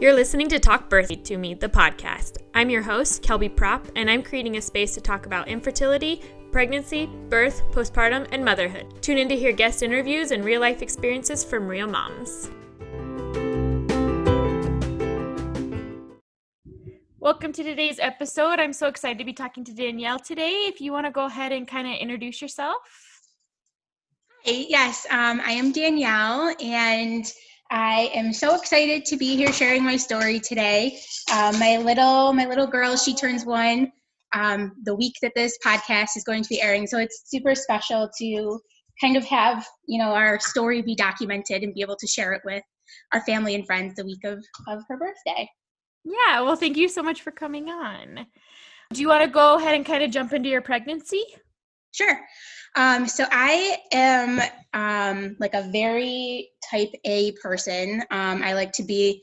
You're listening to Talk Birthy To Me, the podcast. I'm your host, Kelby Propp, and I'm creating a space to talk about infertility, pregnancy, birth, postpartum, and motherhood. Tune in to hear guest interviews and real-life experiences from real moms. Welcome to today's episode. I'm so excited to be talking to Danielle today. If you want to go ahead and kind of introduce yourself. Hi, yes, I am Danielle, and I am so excited to be here sharing my story today. My little girl, she turns one the week that this podcast is going to be airing. So it's super special to kind of have, our story be documented and be able to share it with our family and friends the week of her birthday. Yeah. Well, thank you so much for coming on. Do you want to go ahead and kind of jump into your pregnancy? Sure. So I am like a very type A person. I like to be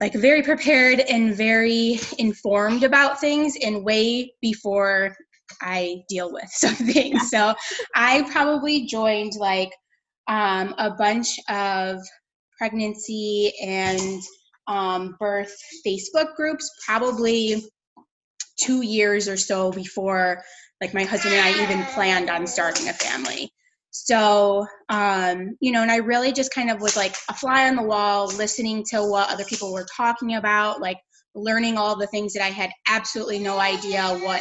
like very prepared and very informed about things and way before I deal with something. Yeah. So I probably joined like a bunch of pregnancy and birth Facebook groups probably 2 years or so before like my husband and I even planned on starting a family. So, and I really just kind of was like a fly on the wall, listening to what other people were talking about, like learning all the things that I had absolutely no idea what,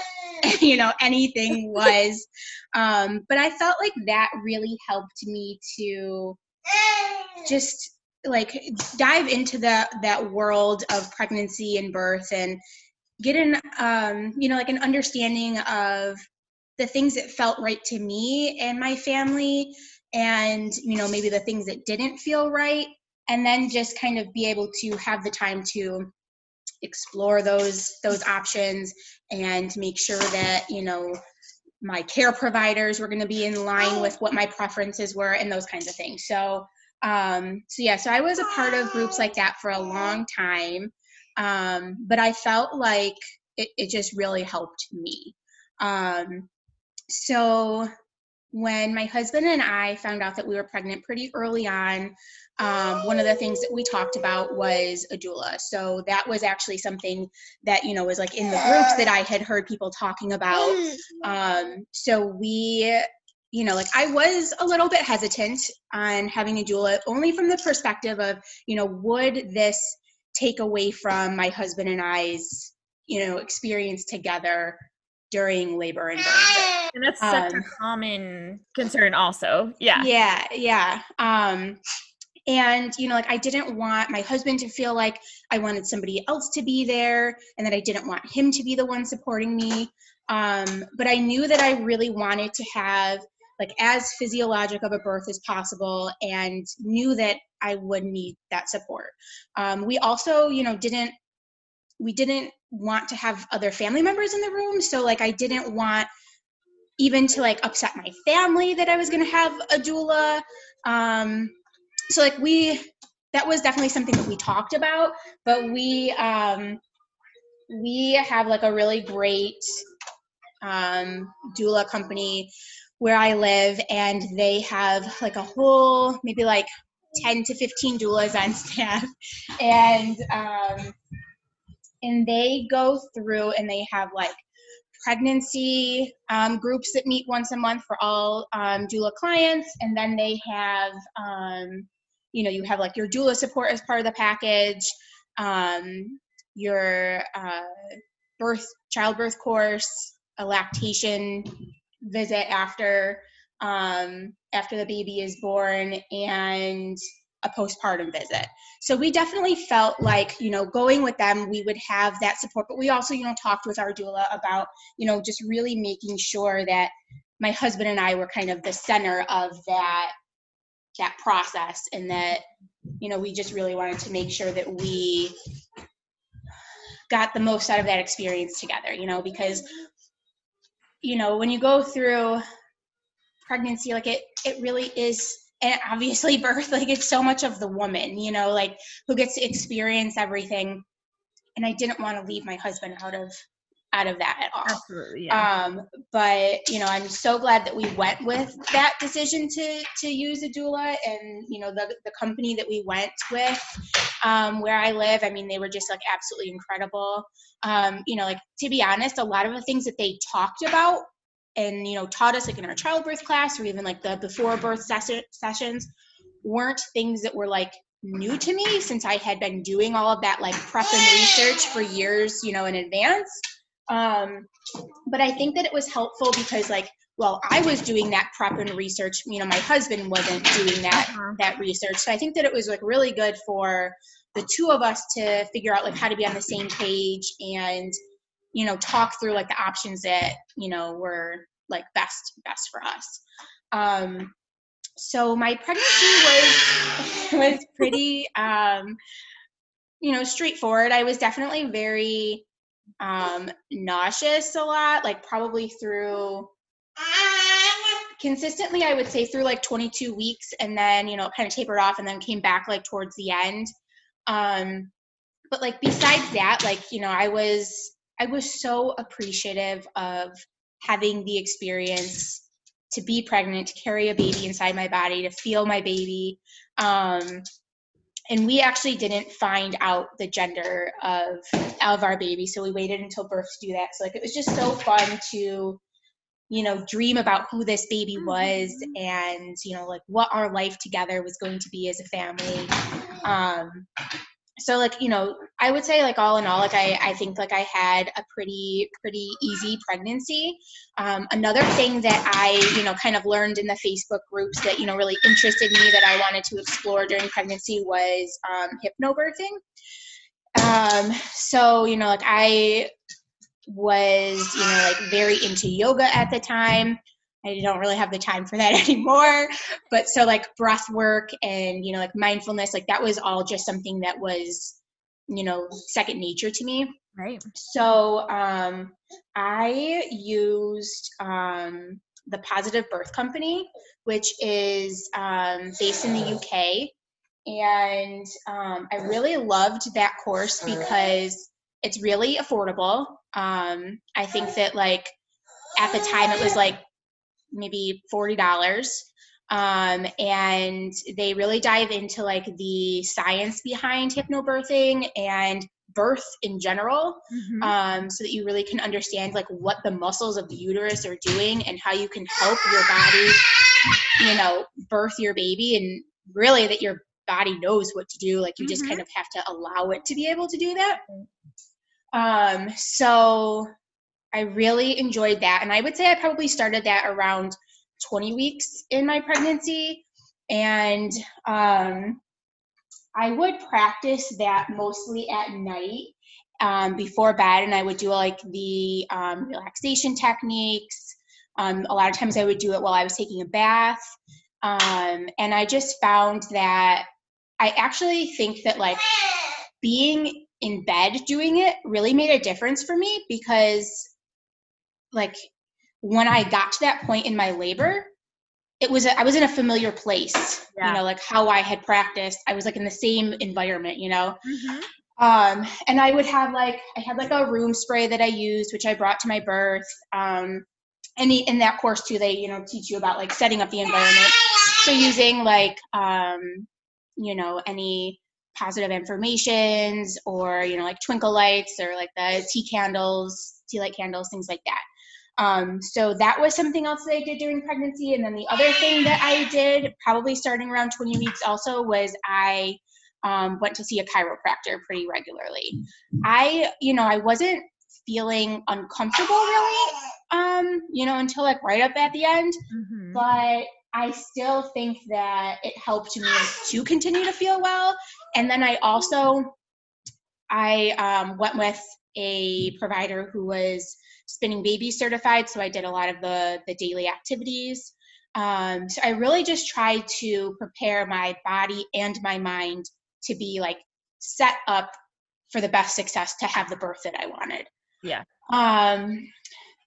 anything was. But I felt like that really helped me to just like dive into that world of pregnancy and birth and get an, like an understanding of the things that felt right to me and my family and, maybe the things that didn't feel right. And then just kind of be able to have the time to explore those options and make sure that, my care providers were going to be in line with what my preferences were and those kinds of things. So I was a part of groups like that for a long time. But I felt like it just really helped me. So when my husband and I found out that we were pregnant pretty early on, one of the things that we talked about was a doula. So that was actually something that, was like in the groups that I had heard people talking about. So we, I was a little bit hesitant on having a doula only from the perspective of, would this take away from my husband and I's, experience together during labor and birth. And that's such a common concern also. Yeah. Yeah. Yeah. I didn't want my husband to feel like I wanted somebody else to be there and that I didn't want him to be the one supporting me. But I knew that I really wanted to have like as physiologic of a birth as possible and knew that I would need that support. We also, didn't want to have other family members in the room. So like, I didn't want even to like upset my family that I was going to have a doula. That was definitely something that we talked about, but we have like a really great, doula company where I live, and they have like a whole, maybe like 10 to 15 doulas on staff, and they go through and they have like pregnancy groups that meet once a month for all doula clients, and then they have you have like your doula support as part of the package, your childbirth course, a lactation visit after the baby is born, and a postpartum visit. So we definitely felt like, going with them, we would have that support, but we also, talked with our doula about, just really making sure that my husband and I were kind of the center of that process, and that, we just really wanted to make sure that we got the most out of that experience together, because, when you go through pregnancy, like it really is, and obviously birth, like it's so much of the woman, like who gets to experience everything. And I didn't want to leave my husband out of out of that at all. Absolutely. Yeah. But you know, I'm so glad that we went with that decision to use a doula, and you know, the company that we went with, where I live, I mean, they were just like absolutely incredible. You know, like, to be honest, a lot of the things that they talked about and, you know, taught us like in our childbirth class, or even like the before birth sessions, weren't things that were like new to me, since I had been doing all of that like prep and research for years, you know, in advance. But I think that it was helpful because, like, well, I was doing that prep and research, you know, my husband wasn't doing that research. So I think that it was like really good for the two of us to figure out like how to be on the same page and, you know, talk through like the options that, you know, were like best for us. So my pregnancy was pretty, you know, straightforward. I was definitely very nauseous a lot, like probably through consistently, I would say through like 22 weeks, and then, you know, it kind of tapered off and then came back like towards the end. But like, besides that, like, you know, I was so appreciative of having the experience to be pregnant, to carry a baby inside my body, to feel my baby. And we actually didn't find out the gender of our baby. So we waited until birth to do that. So like, it was just so fun to, you know, dream about who this baby was and, you know, like what our life together was going to be as a family. So like, you know, I would say like all in all, like I think like I had a pretty easy pregnancy. Another thing that I, you know, kind of learned in the Facebook groups that, you know, really interested me that I wanted to explore during pregnancy was hypnobirthing. So, you know, like I was, you know, like very into yoga at the time. I don't really have the time for that anymore, but so like breath work and, you know, like mindfulness, like that was all just something that was, you know, second nature to me. Right. So, I used, the Positive Birth Company, which is, based in the UK. And, I really loved that course because it's really affordable. I think that like at the time it was like maybe $40. And they really dive into like the science behind hypnobirthing and birth in general. Mm-hmm. So that you really can understand like what the muscles of the uterus are doing and how you can help your body, you know, birth your baby, and really that your body knows what to do. Like you just kind of have to allow it to be able to do that. So I really enjoyed that. And I would say I probably started that around 20 weeks in my pregnancy. And I would practice that mostly at night before bed. And I would do like the relaxation techniques. A lot of times I would do it while I was taking a bath. And I just found that I actually think that like being in bed doing it really made a difference for me, because like when I got to that point in my labor, it was, I was in a familiar place, yeah. You know, like how I had practiced, I was like in the same environment, you know? Mm-hmm. And I would have like, I had like a room spray that I used, which I brought to my birth. And in that course too, they, you know, teach you about like setting up the environment. So using like, you know, any positive affirmations or, you know, like twinkle lights or like the tea light candles, things like that. So that was something else that I did during pregnancy. And then the other thing that I did probably starting around 20 weeks also was I went to see a chiropractor pretty regularly. I wasn't feeling uncomfortable really, you know, until like right up at the end, but I still think that it helped me to continue to feel well. And then I also, I went with a provider who was spinning baby certified. So I did a lot of the daily activities. So I really just tried to prepare my body and my mind to be like set up for the best success to have the birth that I wanted. Yeah.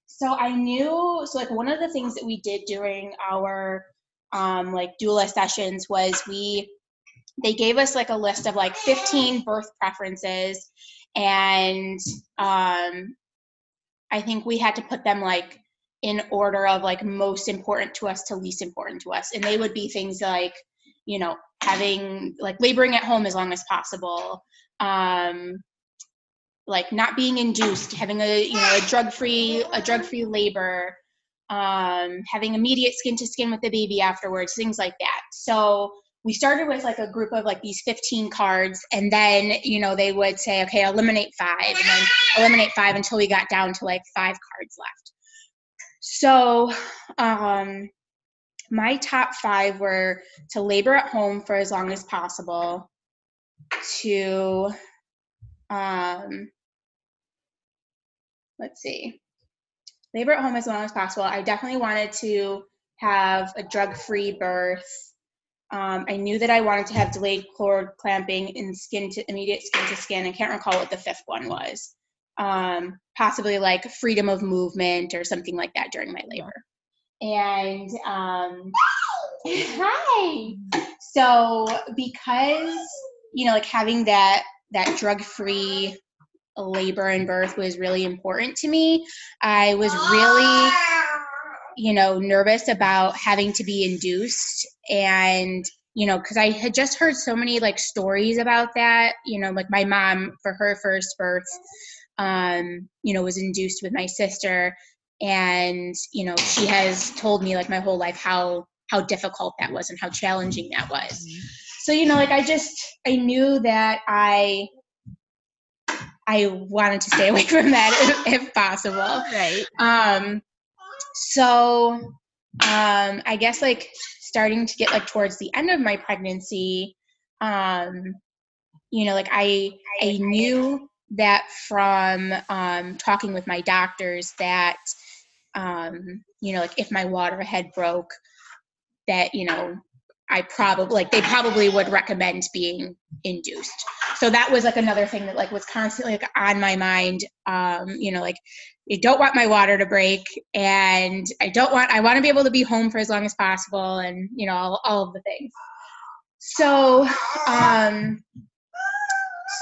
So I knew, so like one of the things that we did during our like doula sessions was they gave us like a list of like 15 birth preferences, and I think we had to put them like in order of like most important to us to least important to us. And they would be things like, you know, having like laboring at home as long as possible, like not being induced, having a, you know, a drug-free labor, having immediate skin to skin with the baby afterwards, things like that. So we started with like a group of like these 15 cards, and then, you know, they would say, okay, eliminate 5, and then eliminate 5 until we got down to like 5 cards left. So, my top 5 were to labor at home for as long as possible, to, let's see, labor at home as long as possible. I definitely wanted to have a drug-free birth. I knew that I wanted to have delayed cord clamping and immediate skin to skin. I can't recall what the 5th one was. Possibly like freedom of movement or something like that during my labor. And, hi. So because, you know, like having that drug-free labor and birth was really important to me, I was really, you know, nervous about having to be induced. And, you know, because I had just heard so many like stories about that, you know, like my mom for her first birth, you know, was induced with my sister. And, you know, she has told me like my whole life how difficult that was and how challenging that was. Mm-hmm. So, you know, like I knew that I wanted to stay away from that if possible. Right. So, I guess like starting to get like towards the end of my pregnancy, you know, like I knew that from, talking with my doctors that, you know, like if my water had broke, that, you know, they probably would recommend being induced. So that was like another thing that like was constantly like on my mind. You know, like I don't want my water to break, and I want to be able to be home for as long as possible, and, you know, all of the things.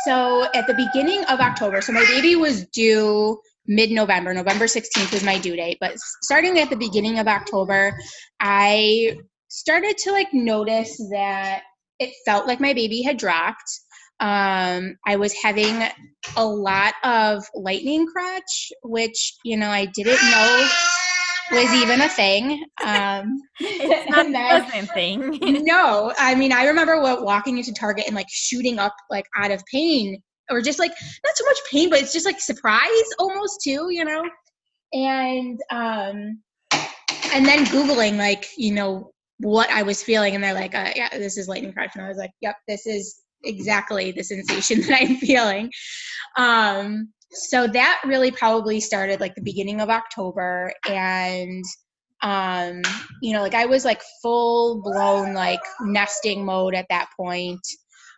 So at the beginning of October, so my baby was due mid-November, November 16th was my due date, but starting at the beginning of October, I started to like notice that it felt like my baby had dropped. I was having a lot of lightning crotch, which, you know, I didn't know was even a thing. It's not the same thing. No, I mean, I remember walking into Target and like shooting up like out of pain, or just like not so much pain, but it's just like surprise almost too, you know. And then Googling like, you know, what I was feeling, and they're like, yeah, this is lightning crotch, and I was like, yep, this is exactly the sensation that I'm feeling. So that really probably started like the beginning of October. And, you know, like I was like full blown, like nesting mode at that point.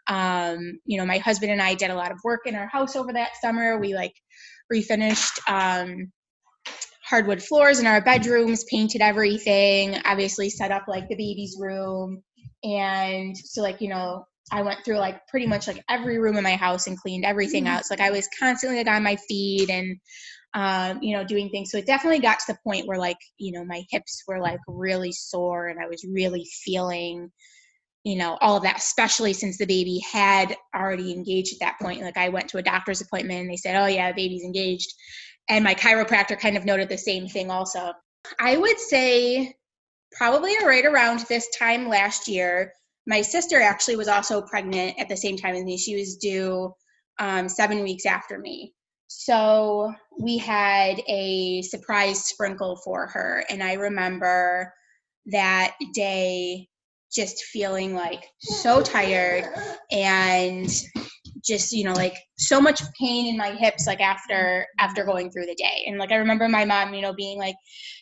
You know, my husband and I did a lot of work in our house over that summer. We like refinished, hardwood floors in our bedrooms, painted everything, obviously set up like the baby's room. And so like, you know, I went through like pretty much like every room in my house and cleaned everything out. So like I was constantly like on my feet and, you know, doing things. So it definitely got to the point where like, you know, my hips were like really sore, and I was really feeling, you know, all of that, especially since the baby had already engaged at that point. Like I went to a doctor's appointment and they said, oh yeah, the baby's engaged. And my chiropractor kind of noted the same thing also. I would say probably right around this time last year, my sister actually was also pregnant at the same time as me. She was due 7 weeks after me. So we had a surprise sprinkle for her. And I remember that day just feeling like so tired and just, you know, like so much pain in my hips, like after going through the day. And like, I remember my mom, you know, being like,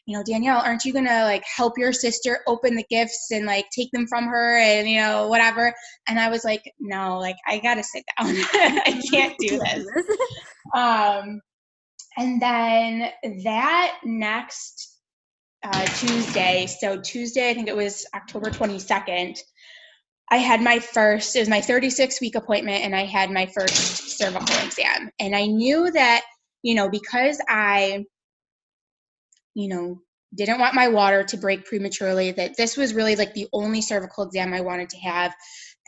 you know, Danielle, aren't you gonna like help your sister open the gifts and like take them from her and, you know, whatever. And I was like, no, like I gotta sit down. I can't do this. And then that next Tuesday. So Tuesday, I think it was October 22nd. It was my 36-week appointment, and I had my first cervical exam. And I knew that, you know, because I you know, didn't want my water to break prematurely, that this was really like the only cervical exam I wanted to have,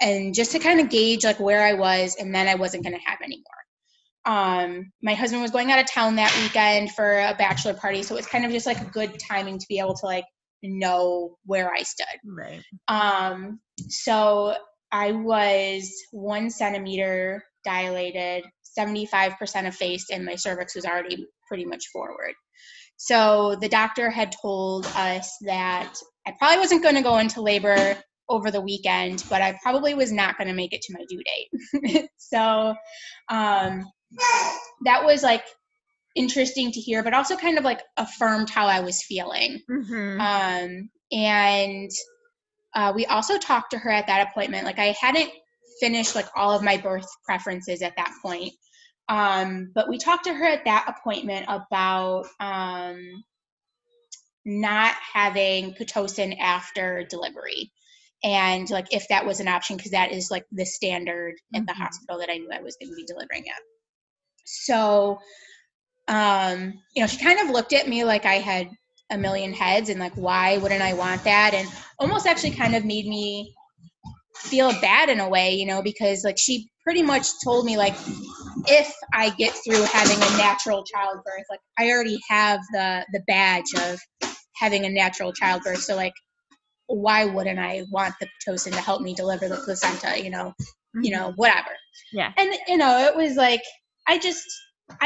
and just to kind of gauge like where I was, and then I wasn't going to have any more. My husband was going out of town that weekend for a bachelor party, so it was kind of just like a good timing to be able to like know where I stood. Right. So I was 1 centimeter dilated, 75% effaced, and my cervix was already pretty much forward. So the doctor had told us that I probably wasn't going to go into labor over the weekend, but I probably was not going to make it to my due date. So that was like interesting to hear, but also kind of like affirmed how I was feeling. Mm-hmm. And we also talked to her at that appointment. Like I hadn't finished like all of my birth preferences at that point. But we talked to her at that appointment about not having Pitocin after delivery, and like if that was an option, because that is like the standard at the hospital that I knew I was going to be delivering at. So, you know, she kind of looked at me like I had a million heads and like, why wouldn't I want that? And almost actually kind of made me feel bad in a way, you know, because like she pretty much told me like, if I get through having a natural childbirth, like I already have the badge of having a natural childbirth. So like, why wouldn't I want the Pitocin to help me deliver the placenta, you know, whatever. Yeah. And you know, it was like, I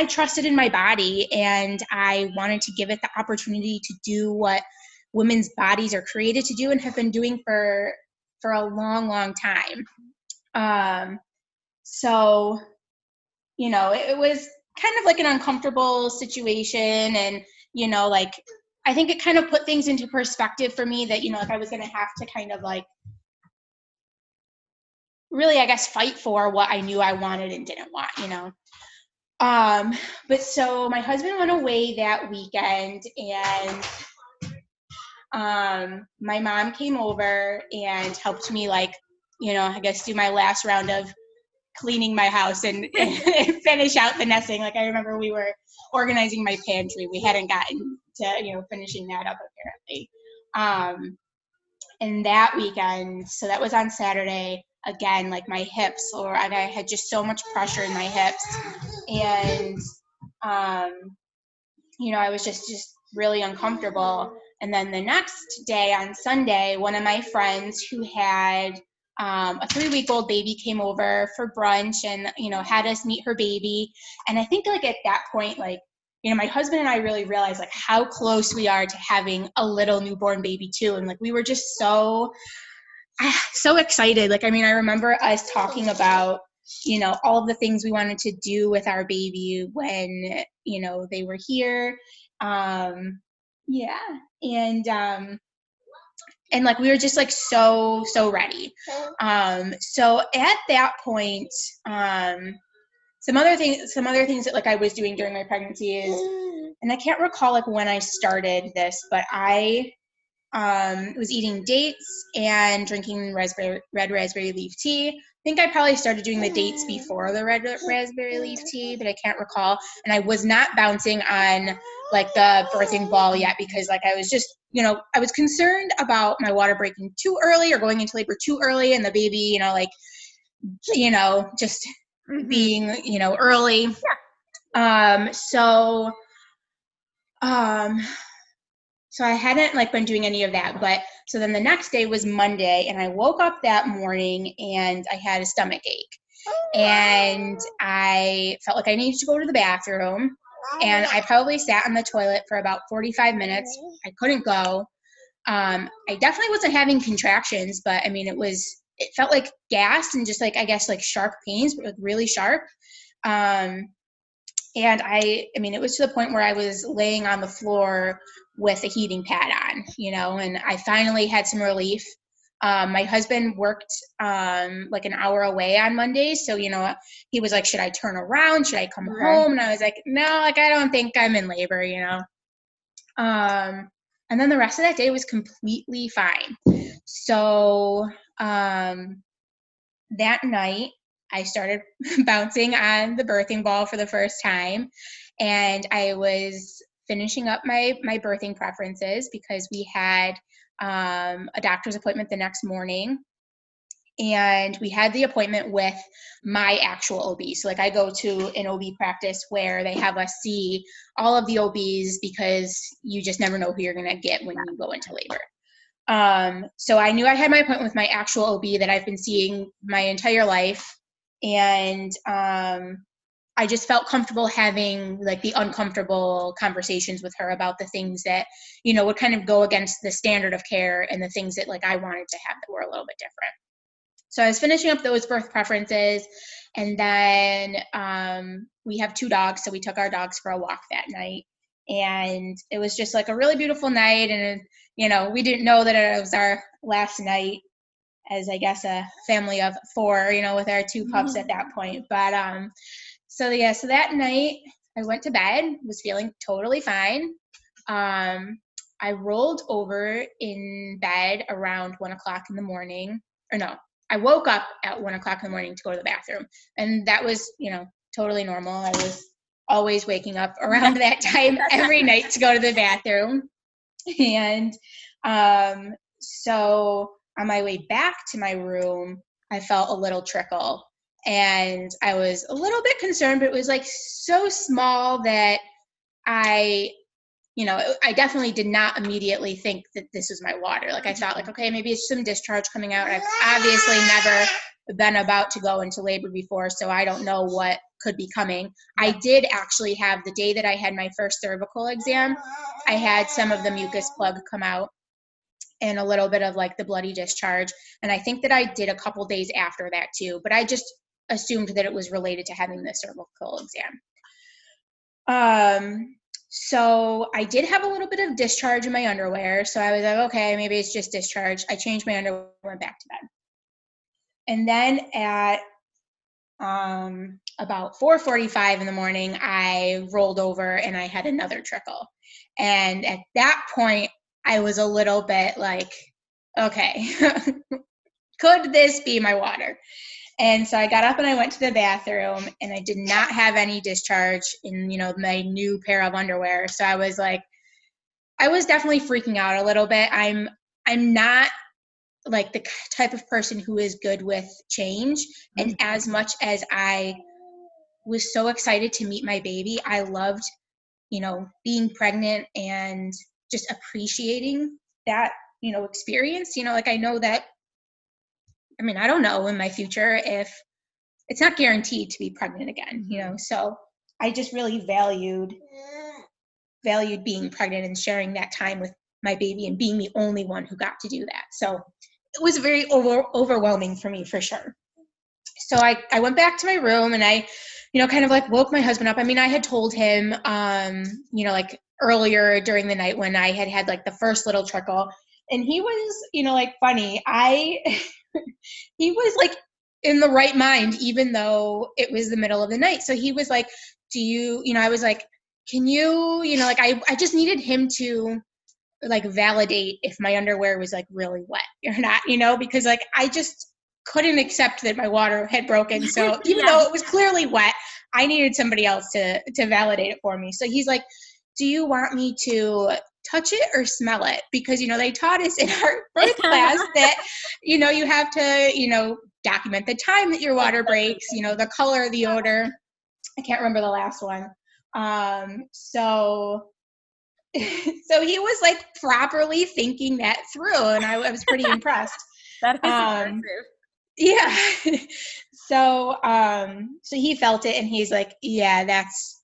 trusted in my body, and I wanted to give it the opportunity to do what women's bodies are created to do and have been doing for a long, long time. So, you know, it was kind of like an uncomfortable situation, and, you know, like, I think it kind of put things into perspective for me that, you know, like I was going to have to kind of like really, I guess, fight for what I knew I wanted and didn't want, you know? But so my husband went away that weekend, and my mom came over and helped me like, you know, I guess do my last round of cleaning my house and finish out the nesting. Like I remember we were organizing my pantry. We hadn't gotten to, you know, finishing that up apparently. And that weekend, so that was on Saturday, again, like my hips, and I had just so much pressure in my hips, and, you know, I was just really uncomfortable. And then the next day on Sunday, one of my friends who had a 3-week-old baby came over for brunch and, you know, had us meet her baby. And I think like at that point, like, you know, my husband and I really realized like how close we are to having a little newborn baby too. And like, we were just so excited. Like, I mean, I remember us talking about, you know, all the things we wanted to do with our baby when, you know, they were here. Yeah. And like, we were just like, so ready. So at that point, some other things that like I was doing during my pregnancy is, and I can't recall like when I started this, but I was eating dates and drinking red raspberry leaf tea. I think I probably started doing the dates before the red raspberry leaf tea, but I can't recall. And I was not bouncing on like the birthing ball yet, because like I was just, you know, I was concerned about my water breaking too early or going into labor too early, and the baby, you know, like, you know, just being, you know, early. Yeah. So I hadn't like been doing any of that, but so then the next day was Monday, and I woke up that morning and I had a stomach ache, and I felt like I needed to go to the bathroom, and I probably sat on the toilet for about 45 minutes. I couldn't go. I definitely wasn't having contractions, but I mean, it felt like gas and just like, I guess like sharp pains, but like really sharp. And I mean, it was to the point where I was laying on the floor with a heating pad on, you know, and I finally had some relief. My husband worked, like an hour away on Mondays. So, you know, he was like, should I turn around? Should I come home? And I was like, no, like, I don't think I'm in labor, you know? And then the rest of that day was completely fine. So, that night I started bouncing on the birthing ball for the first time, and I was finishing up my birthing preferences because we had a doctor's appointment the next morning. And we had the appointment with my actual OB. So like I go to an OB practice where they have us see all of the OBs because you just never know who you're going to get when you go into labor. So I knew I had my appointment with my actual OB that I've been seeing my entire life. And I just felt comfortable having like the uncomfortable conversations with her about the things that, you know, would kind of go against the standard of care and the things that like I wanted to have that were a little bit different. So I was finishing up those birth preferences, and then we have two dogs, so we took our dogs for a walk that night, and it was just like a really beautiful night, and, you know, we didn't know that it was our last night as, I guess, a family of four, you know, with our two pups at that point, but so that night I went to bed, was feeling totally fine. I rolled over in bed around 1 o'clock in the morning, or no. I woke up at 1 o'clock in the morning to go to the bathroom, and that was, you know, totally normal. I was always waking up around that time every night to go to the bathroom. And so on my way back to my room, I felt a little trickle, and I was a little bit concerned, but it was like so small that I definitely did not immediately think that this was my water. Like I thought like, okay, maybe it's some discharge coming out. I've obviously never been about to go into labor before, so I don't know what could be coming. I did actually have, the day that I had my first cervical exam, I had some of the mucus plug come out and a little bit of like the bloody discharge. And I think that I did a couple days after that too, but I just assumed that it was related to having the cervical exam. So I did have a little bit of discharge in my underwear. So I was like, okay, maybe it's just discharge. I changed my underwear, went back to bed. And then at about 4:45 in the morning, I rolled over and I had another trickle. And at that point, I was a little bit like, okay, could this be my water? And so I got up and I went to the bathroom, and I did not have any discharge in, you know, my new pair of underwear. So I was like, I was definitely freaking out a little bit. I'm not like the type of person who is good with change. And as much as I was so excited to meet my baby, I loved, you know, being pregnant and just appreciating that, you know, experience. You know, like I know that, I mean, I don't know in my future if it's not guaranteed to be pregnant again, you know? So I just really valued being pregnant and sharing that time with my baby and being the only one who got to do that. So it was very overwhelming for me, for sure. So I went back to my room, and I, you know, kind of like woke my husband up. I mean, I had told him, you know, like earlier during the night when I had like the first little trickle, and he was, you know, like funny. He was like in the right mind, even though it was the middle of the night. So he was like, do you, you know, I was like, can you, you know, like I just needed him to like validate if my underwear was like really wet or not, you know, because like, I just couldn't accept that my water had broken. So even though it was clearly wet, I needed somebody else to validate it for me. So he's like, do you want me to touch it or smell it? Because, you know, they taught us in our birth class that, you know, you have to, you know, document the time that your water breaks, you know, the color, the odor. I can't remember the last one. So he was like properly thinking that through, and I was pretty impressed. That is impressive. Yeah. So he felt it, and he's like, yeah, that's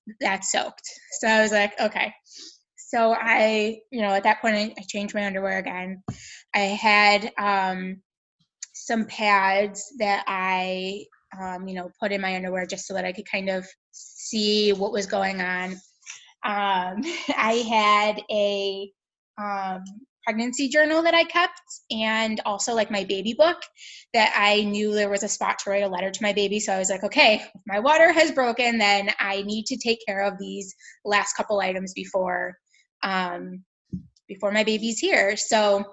soaked. So I was like, okay. So I, you know, at that point I changed my underwear again. I had some pads that I, you know, put in my underwear just so that I could kind of see what was going on. I had a pregnancy journal that I kept, and also like my baby book that I knew there was a spot to write a letter to my baby. So I was like, okay, if my water has broken, then I need to take care of these last couple items before my baby's here. So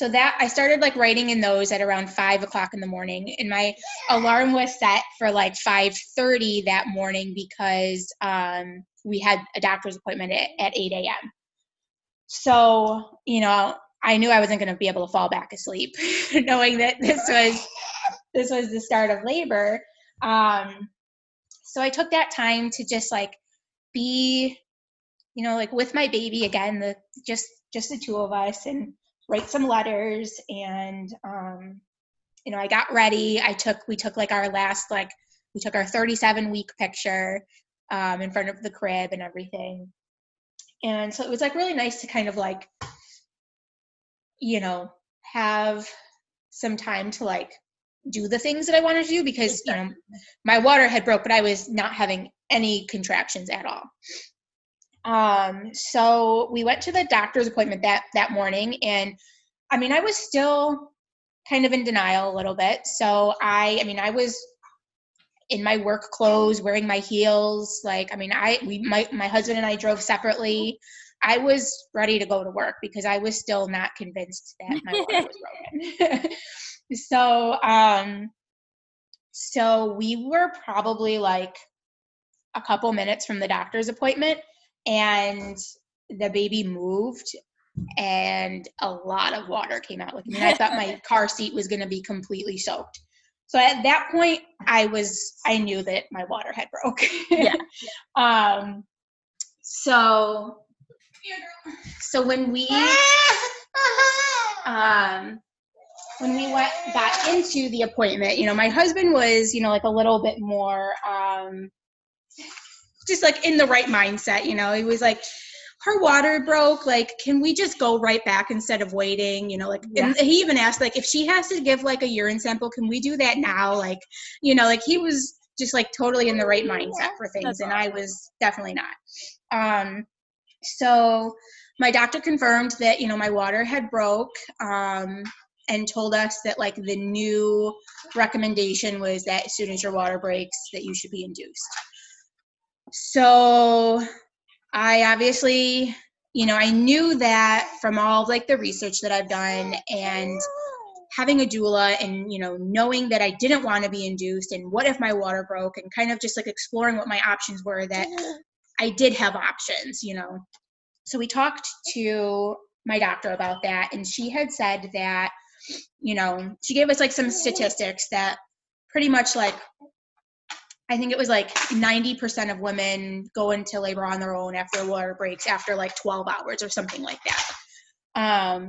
that I started like writing in those at around 5 o'clock in the morning, and my alarm was set for like 5:30 that morning because we had a doctor's appointment at 8 a.m. So, you know, I knew I wasn't going to be able to fall back asleep knowing that this was the start of labor. So I took that time to just like be, you know, like with my baby again, just the two of us, and write some letters. And, you know, I got ready. We took our 37-week picture in front of the crib and everything. And so it was like really nice to kind of like, you know, have some time to like do the things that I wanted to do, because, you know, my water had broke, but I was not having any contractions at all. So we went to the doctor's appointment that morning, and I mean, I was still kind of in denial a little bit. So I was in my work clothes, wearing my heels. Like, I mean, my husband and I drove separately. I was ready to go to work because I was still not convinced that my water was broken. So we were probably like a couple minutes from the doctor's appointment, and the baby moved and a lot of water came out. Like, I mean, I thought my car seat was going to be completely soaked. So at that point I knew that my water had broke. Yeah. So when we got into the appointment, you know, my husband was, you know, like a little bit more, just like in the right mindset, you know. He was like, her water broke, like, can we just go right back instead of waiting, you know, like, yeah. And he even asked, like, if she has to give like a urine sample, can we do that now? Like, you know, like he was just like totally in the right mindset for things. That's and awesome. I was definitely not. So my doctor confirmed that, you know, my water had broke, and told us that like the new recommendation was that as soon as your water breaks that you should be induced. So I obviously, you know, I knew that from all of like the research that I've done, and having a doula, and, you know, knowing that I didn't want to be induced, and what if my water broke, and kind of just like exploring what my options were, that I did have options, you know. So we talked to my doctor about that, and she had said that, you know, she gave us like some statistics that pretty much like, I think it was like 90% of women go into labor on their own after water breaks after like 12 hours or something like that.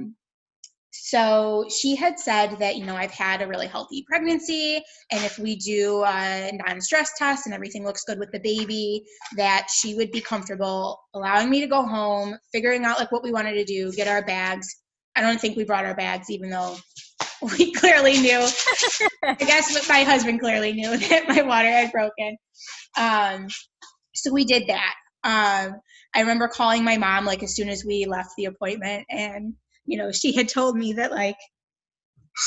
So she had said that, you know, I've had a really healthy pregnancy, and if we do a non-stress test and everything looks good with the baby, that she would be comfortable allowing me to go home, figuring out like what we wanted to do, get our bags. I don't think we brought our bags, even though we clearly knew, I guess my husband clearly knew that my water had broken. So we did that. I remember calling my mom, like, as soon as we left the appointment, and, you know, she had told me that, like,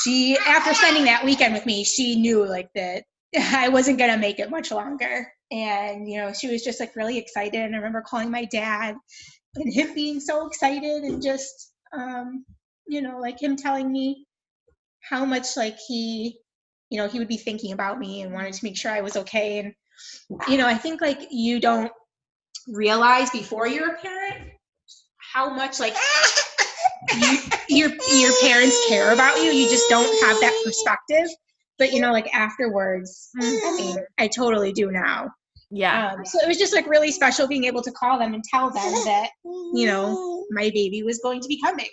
she, after spending that weekend with me, she knew, like, that I wasn't going to make it much longer. And, you know, she was just, like, really excited. And I remember calling my dad and him being so excited, and just, you know, like, him telling me how much like he, you know, he would be thinking about me and wanted to make sure I was okay. And, you know, I think like you don't realize before you're a parent how much like your parents care about you. You just don't have that perspective. But, you know, like afterwards, I mean, I totally do now. Yeah. So it was just like really special being able to call them and tell them that, you know, my baby was going to be coming.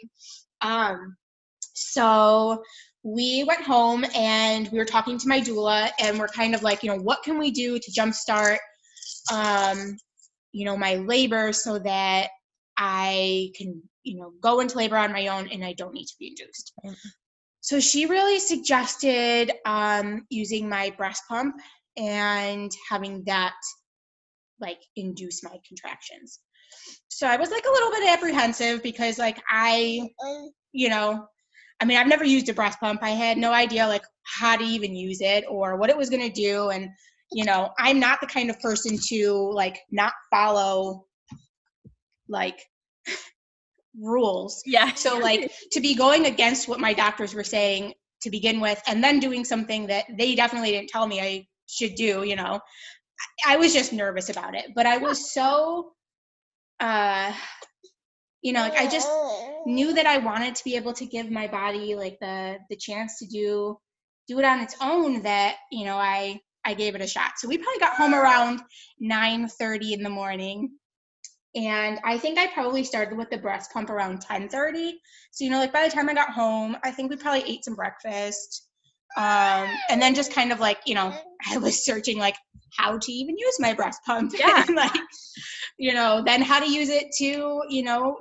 So we went home, and we were talking to my doula, and we're kind of like, you know, what can we do to jumpstart, you know, my labor so that I can, you know, go into labor on my own and I don't need to be induced. Mm-hmm. So she really suggested using my breast pump and having that like induce my contractions. So I was like a little bit apprehensive because like I, you know, I mean, I've never used a breast pump. I had no idea like how to even use it or what it was going to do. And, you know, I'm not the kind of person to like not follow like rules. Yeah. So like to be going against what my doctors were saying to begin with, and then doing something that they definitely didn't tell me I should do, you know, I was just nervous about it, but I was so, I just knew that I wanted to be able to give my body like the chance to do it on its own, that, I gave it a shot. So we probably got home around 9:30 in the morning. And I think I probably started with the breast pump around 10:30. So, by the time I got home, I think we probably ate some breakfast. And then just kind of I was searching how to even use my breast pump. Yeah. And then how to use it to, do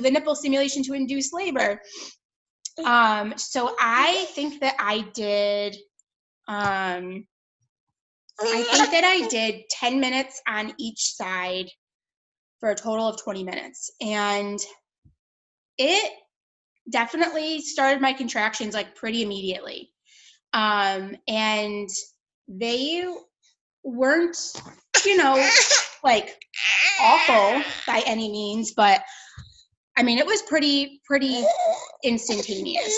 the nipple stimulation to induce labor. So I think that I did 10 minutes on each side for a total of 20 minutes. And it definitely started my contractions pretty immediately. And they weren't, awful by any means, but it was pretty instantaneous.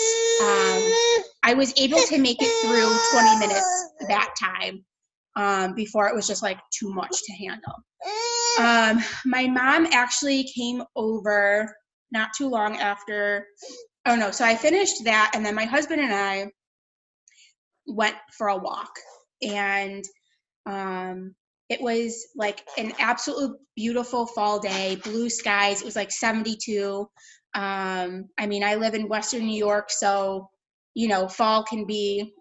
I was able to make it through 20 minutes that time, before it was just too much to handle. My mom actually came over not too long after. Oh no. So I finished that. And then my husband and I went for a walk, and, it was an absolute beautiful fall day, blue skies. It was 72. I live in Western New York, so, fall can be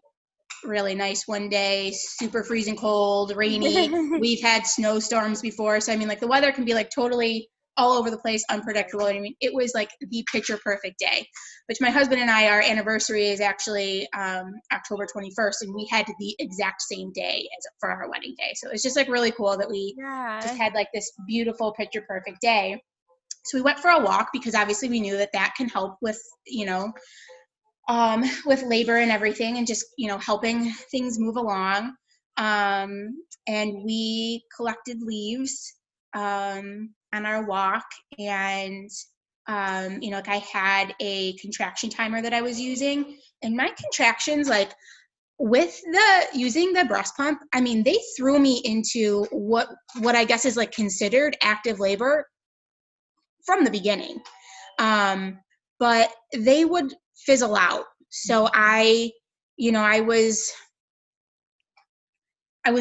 really nice one day, super freezing cold, rainy. We've had snowstorms before. So, the weather can be totally all over the place, unpredictable. It was the picture perfect day, which my husband and I, our anniversary is actually October 21st. And we had the exact same day for our wedding day. So it was just really cool that we just had this beautiful picture perfect day. So we went for a walk because obviously we knew that can help with, with labor and everything, and just, helping things move along. And we collected leaves, on our walk, and, I had a contraction timer that I was using, and my contractions, with using the breast pump, they threw me into what I guess is considered active labor from the beginning. But they would fizzle out. So I was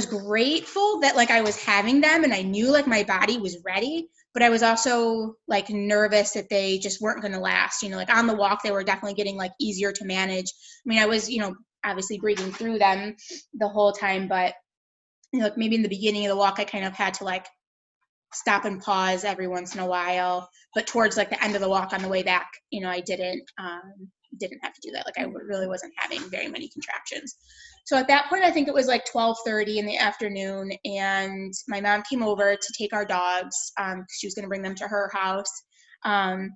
grateful that I was having them, and I knew my body was ready, but I was also nervous that they just weren't going to last, on the walk, they were definitely getting easier to manage. I was, obviously breathing through them the whole time, but maybe in the beginning of the walk, I kind of had to stop and pause every once in a while, but towards the end of the walk on the way back, I didn't have to do that. I really wasn't having very many contractions. So at that point, I think it was 12:30 in the afternoon, and my mom came over to take our dogs. She was going to bring them to her house. And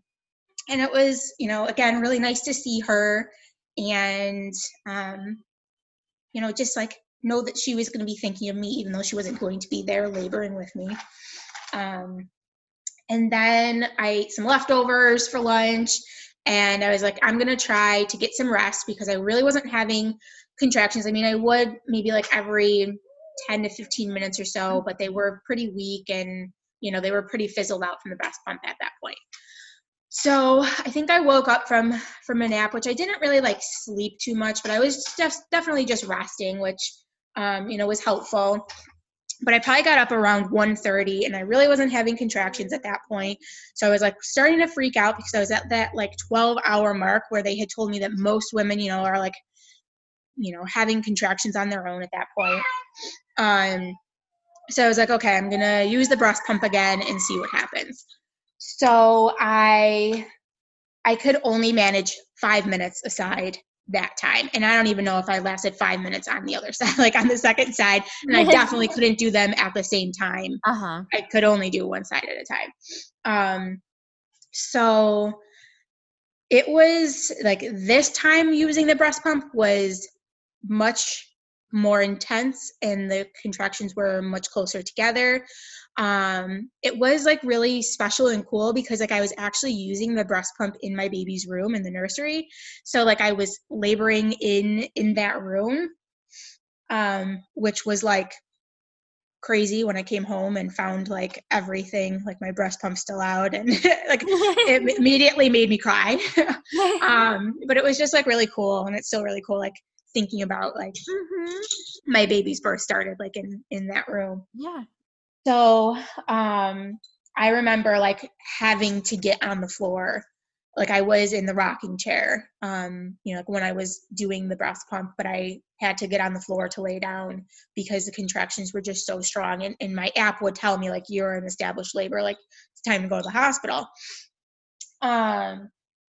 it was, again, really nice to see her, and, just know that she was going to be thinking of me, even though she wasn't going to be there laboring with me. And then I ate some leftovers for lunch, and I was I'm going to try to get some rest because I really wasn't having contractions. I would maybe every 10 to 15 minutes or so, but they were pretty weak, and, they were pretty fizzled out from the breast pump at that point. So I think I woke up from a nap, which I didn't really sleep too much, but I was definitely just resting, which, was helpful. But I probably got up around 1:30, and I really wasn't having contractions at that point. So I was starting to freak out because I was at that 12-hour mark where they had told me that most women, are having contractions on their own at that point. So I was okay, I'm going to use the breast pump again and see what happens. So I could only manage 5 minutes a side that time. And I don't even know if I lasted 5 minutes on the other side, on the second side. And I definitely couldn't do them at the same time. Uh-huh. I could only do one side at a time. So it was this time using the breast pump was much more intense, and the contractions were much closer together. It was really special and cool because I was actually using the breast pump in my baby's room in the nursery. So I was laboring in that room, which was crazy when I came home and found like everything, like my breast pump still out, and like it immediately made me cry. But it was just like really cool, and it's still really cool, like thinking about like my baby's birth started like in that room. Yeah. So I remember like having to get on the floor. Like I was in the rocking chair, like when I was doing the breast pump, but I had to get on the floor to lay down because the contractions were just so strong. And my app would tell me like, you're in established labor, like it's time to go to the hospital.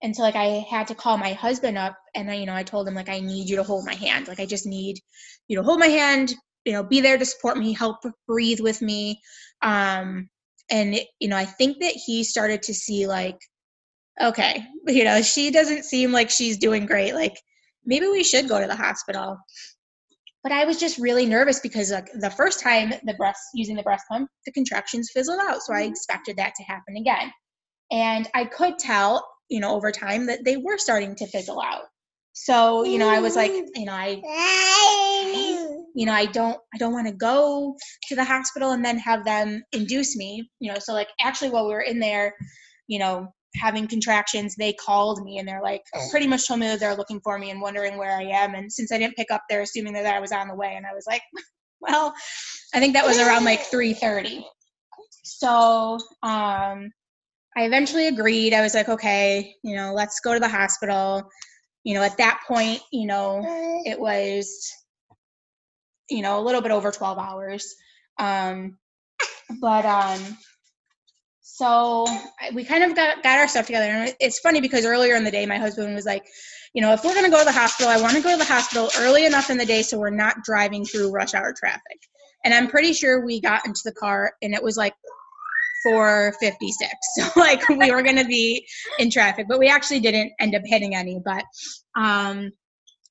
And so like, I had to call my husband up, and I told him like, I need you to hold my hand. Like, I just need you to hold my hand, be there to support me, help breathe with me. I think that he started to see like, okay, she doesn't seem like she's doing great. Like, maybe we should go to the hospital. But I was just really nervous because like the first time using the breast pump, the contractions fizzled out. So I expected that to happen again. And I could tell, over time that they were starting to fizzle out. So, I was like, I don't want to go to the hospital and then have them induce me, so like actually while we were in there, having contractions, they called me and they're like, pretty much told me that they're looking for me and wondering where I am. And since I didn't pick up, they're assuming that I was on the way. And I was like, well, I think that was around like 3:30. So, I eventually agreed. I was like, okay, let's go to the hospital. At that point, it was, a little bit over 12 hours. So we kind of got our stuff together. And it's funny because earlier in the day, my husband was like, if we're going to go to the hospital, I want to go to the hospital early enough in the day so we're not driving through rush hour traffic. And I'm pretty sure we got into the car and it was like 4:56. So like we were going to be in traffic, but we actually didn't end up hitting any. But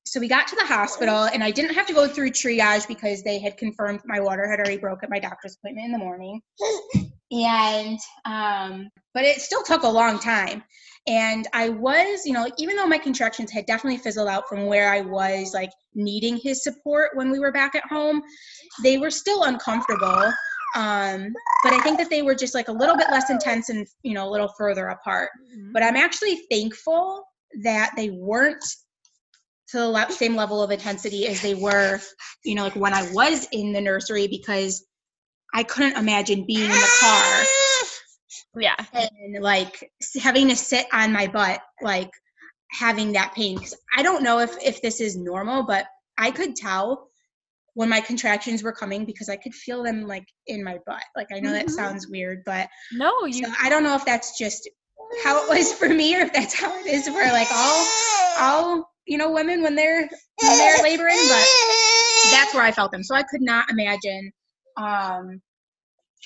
so we got to the hospital and I didn't have to go through triage because they had confirmed my water had already broke at my doctor's appointment in the morning. And, but it still took a long time. And I was, even though my contractions had definitely fizzled out from where I was like needing his support when we were back at home, they were still uncomfortable. But I think that they were just like a little bit less intense and, a little further apart, but I'm actually thankful that they weren't to the same level of intensity as they were, like when I was in the nursery, because I couldn't imagine being in the car. Yeah. And like having to sit on my butt, like having that pain. Cause I don't know if this is normal, but I could tell when my contractions were coming because I could feel them like in my butt. Like I know that sounds weird, but no, so I don't know if that's just how it was for me or if that's how it is for like all women when they're laboring, but that's where I felt them. So I could not imagine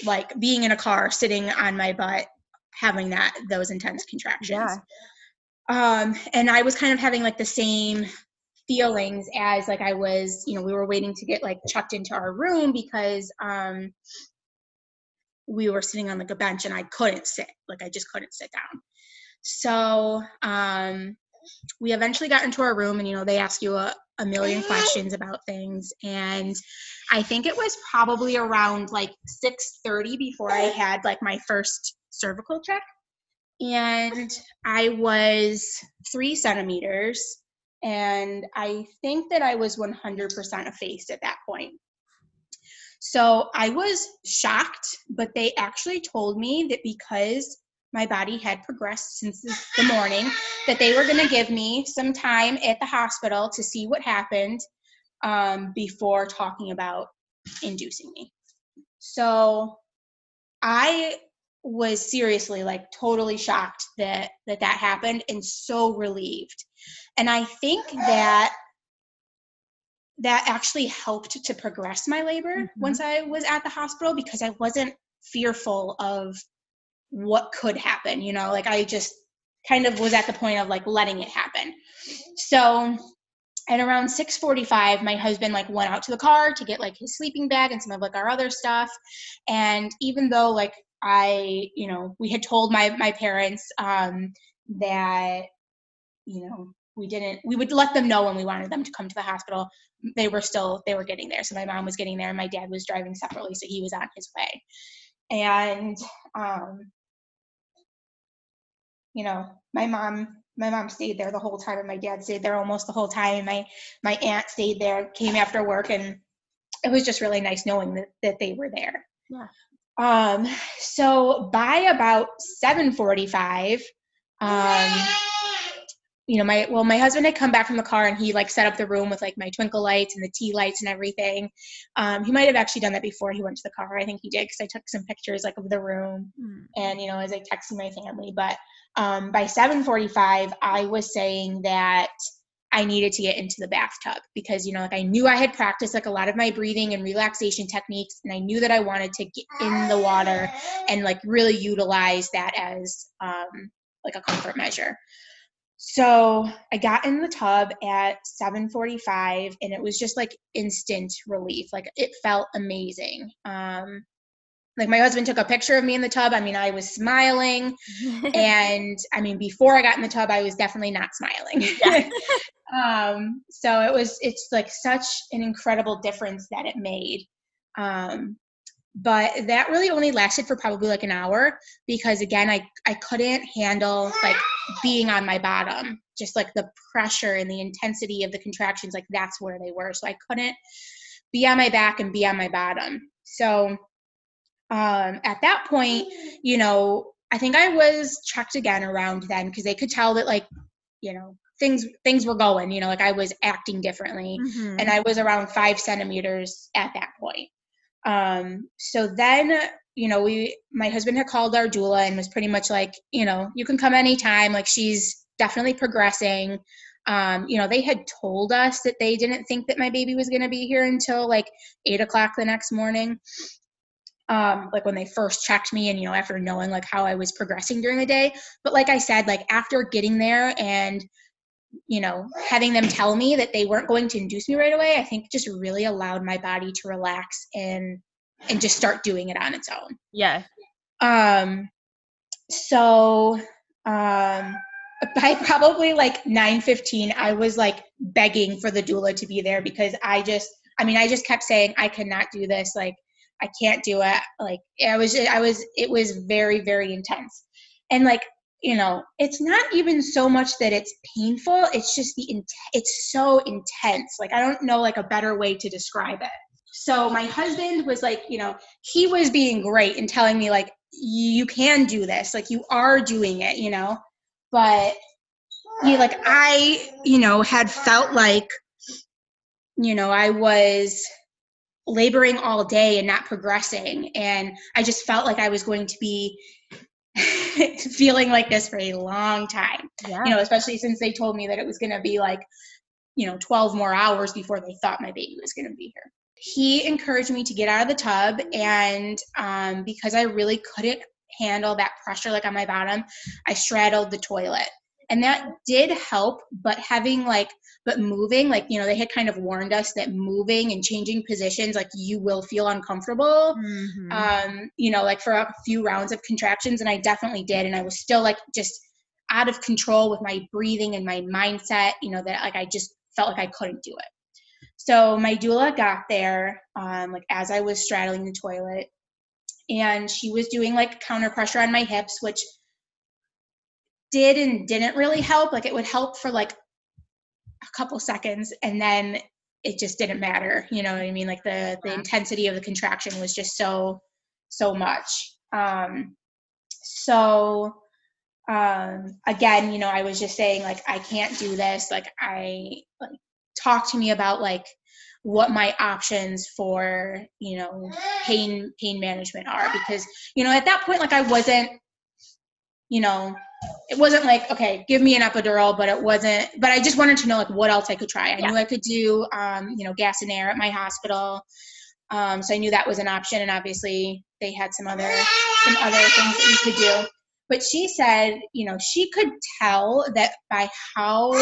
like being in a car, sitting on my butt, having those intense contractions. Yeah. And I was kind of having like the same feelings as like I was, we were waiting to get like chucked into our room because, we were sitting on like a bench and I couldn't sit, like I just couldn't sit down. So, we eventually got into our room and, they ask you a million questions about things. And I think it was probably around like 6:30 before I had like my first cervical check. And I was 3 centimeters. And I think that I was 100% effaced at that point. So I was shocked, but they actually told me that because my body had progressed since the morning, that they were going to give me some time at the hospital to see what happened before talking about inducing me. So I was seriously like totally shocked that happened and so relieved. And I think that actually helped to progress my labor once I was at the hospital because I wasn't fearful of what could happen, like I just kind of was at the point of like letting it happen. So at around 6:45, my husband like went out to the car to get like his sleeping bag and some of like our other stuff. And even though like I, we had told my parents, that, we would let them know when we wanted them to come to the hospital. They were getting there. So my mom was getting there and my dad was driving separately. So he was on his way. And, you know, my mom stayed there the whole time and my dad stayed there almost the whole time. My aunt stayed there, came after work, and it was just really nice knowing that they were there. Yeah. So by about 7:45, you know, my husband had come back from the car and he like set up the room with like my twinkle lights and the tea lights and everything. He might've actually done that before he went to the car. I think he did, 'cause I took some pictures like of the room and, you know, as I texted my family, but, by 7:45, I was saying that I needed to get into the bathtub because, you know, like I knew I had practiced like a lot of my breathing and relaxation techniques, and I knew that I wanted to get in the water and like really utilize that as, like a comfort measure. So I got in the tub at 7:45 and it was just like instant relief. Like it felt amazing. Like my husband took a picture of me in the tub. I mean, I was smiling and I mean, before I got in the tub, I was definitely not smiling. Yeah. So it's like such an incredible difference that it made. But that really only lasted for probably like an hour because again, I couldn't handle like being on my bottom, just like the pressure and the intensity of the contractions. Like that's where they were. So I couldn't be on my back and be on my bottom. So, at that point, you know, I think I was checked again around then, 'cause they could tell that like, you know, things were going, you know, like I was acting differently and I was around 5 centimeters at that point. So then, you know, my husband had called our doula and was pretty much like, you know, you can come anytime. Like she's definitely progressing. You know, they had told us that they didn't think that my baby was going to be here until like 8 o'clock the next morning. Like when they first checked me and, you know, after knowing like how I was progressing during the day, but like I said, like after getting there and, you know, having them tell me that they weren't going to induce me right away, I think just really allowed my body to relax and just start doing it on its own. Yeah. So by probably like 9:15, I was like begging for the doula to be there because I just kept saying, I cannot do this. Like, I can't do it. Like it was very, very intense. And like, you know, it's not even so much that it's painful. It's just it's so intense. Like, I don't know like a better way to describe it. So my husband was like, you know, he was being great and telling me like, you can do this. Like you are doing it, you know, but he like, I, you know, had felt like, you know, I was laboring all day and not progressing. And I just felt like I was going to be feeling like this for a long time, yeah. You know, especially since they told me that it was going to be like, you know, 12 more hours before they thought my baby was going to be here. He encouraged me to get out of the tub. And, because I really couldn't handle that pressure, like on my bottom, I straddled the toilet. And that did help, but moving, like, you know, they had kind of warned us that moving and changing positions, like you will feel uncomfortable, you know, like for a few rounds of contractions. And I definitely did. And I was still like just out of control with my breathing and my mindset, you know, that like, I just felt like I couldn't do it. So my doula got there, like as I was straddling the toilet, and she was doing like counter pressure on my hips, which did and didn't really help. Like it would help for like a couple seconds and then it just didn't matter. You know what I mean? Like the intensity of the contraction was just so much. Again, you know, I was just saying like, I can't do this. Like talk to me about like what my options for, you know, pain management are, because, you know, at that point, like it wasn't like, okay, give me an epidural, but I just wanted to know like what else I could try. I knew I could do, you know, gas and air at my hospital. So I knew that was an option, and obviously they had some other things that we could do, but she said, you know, she could tell that by how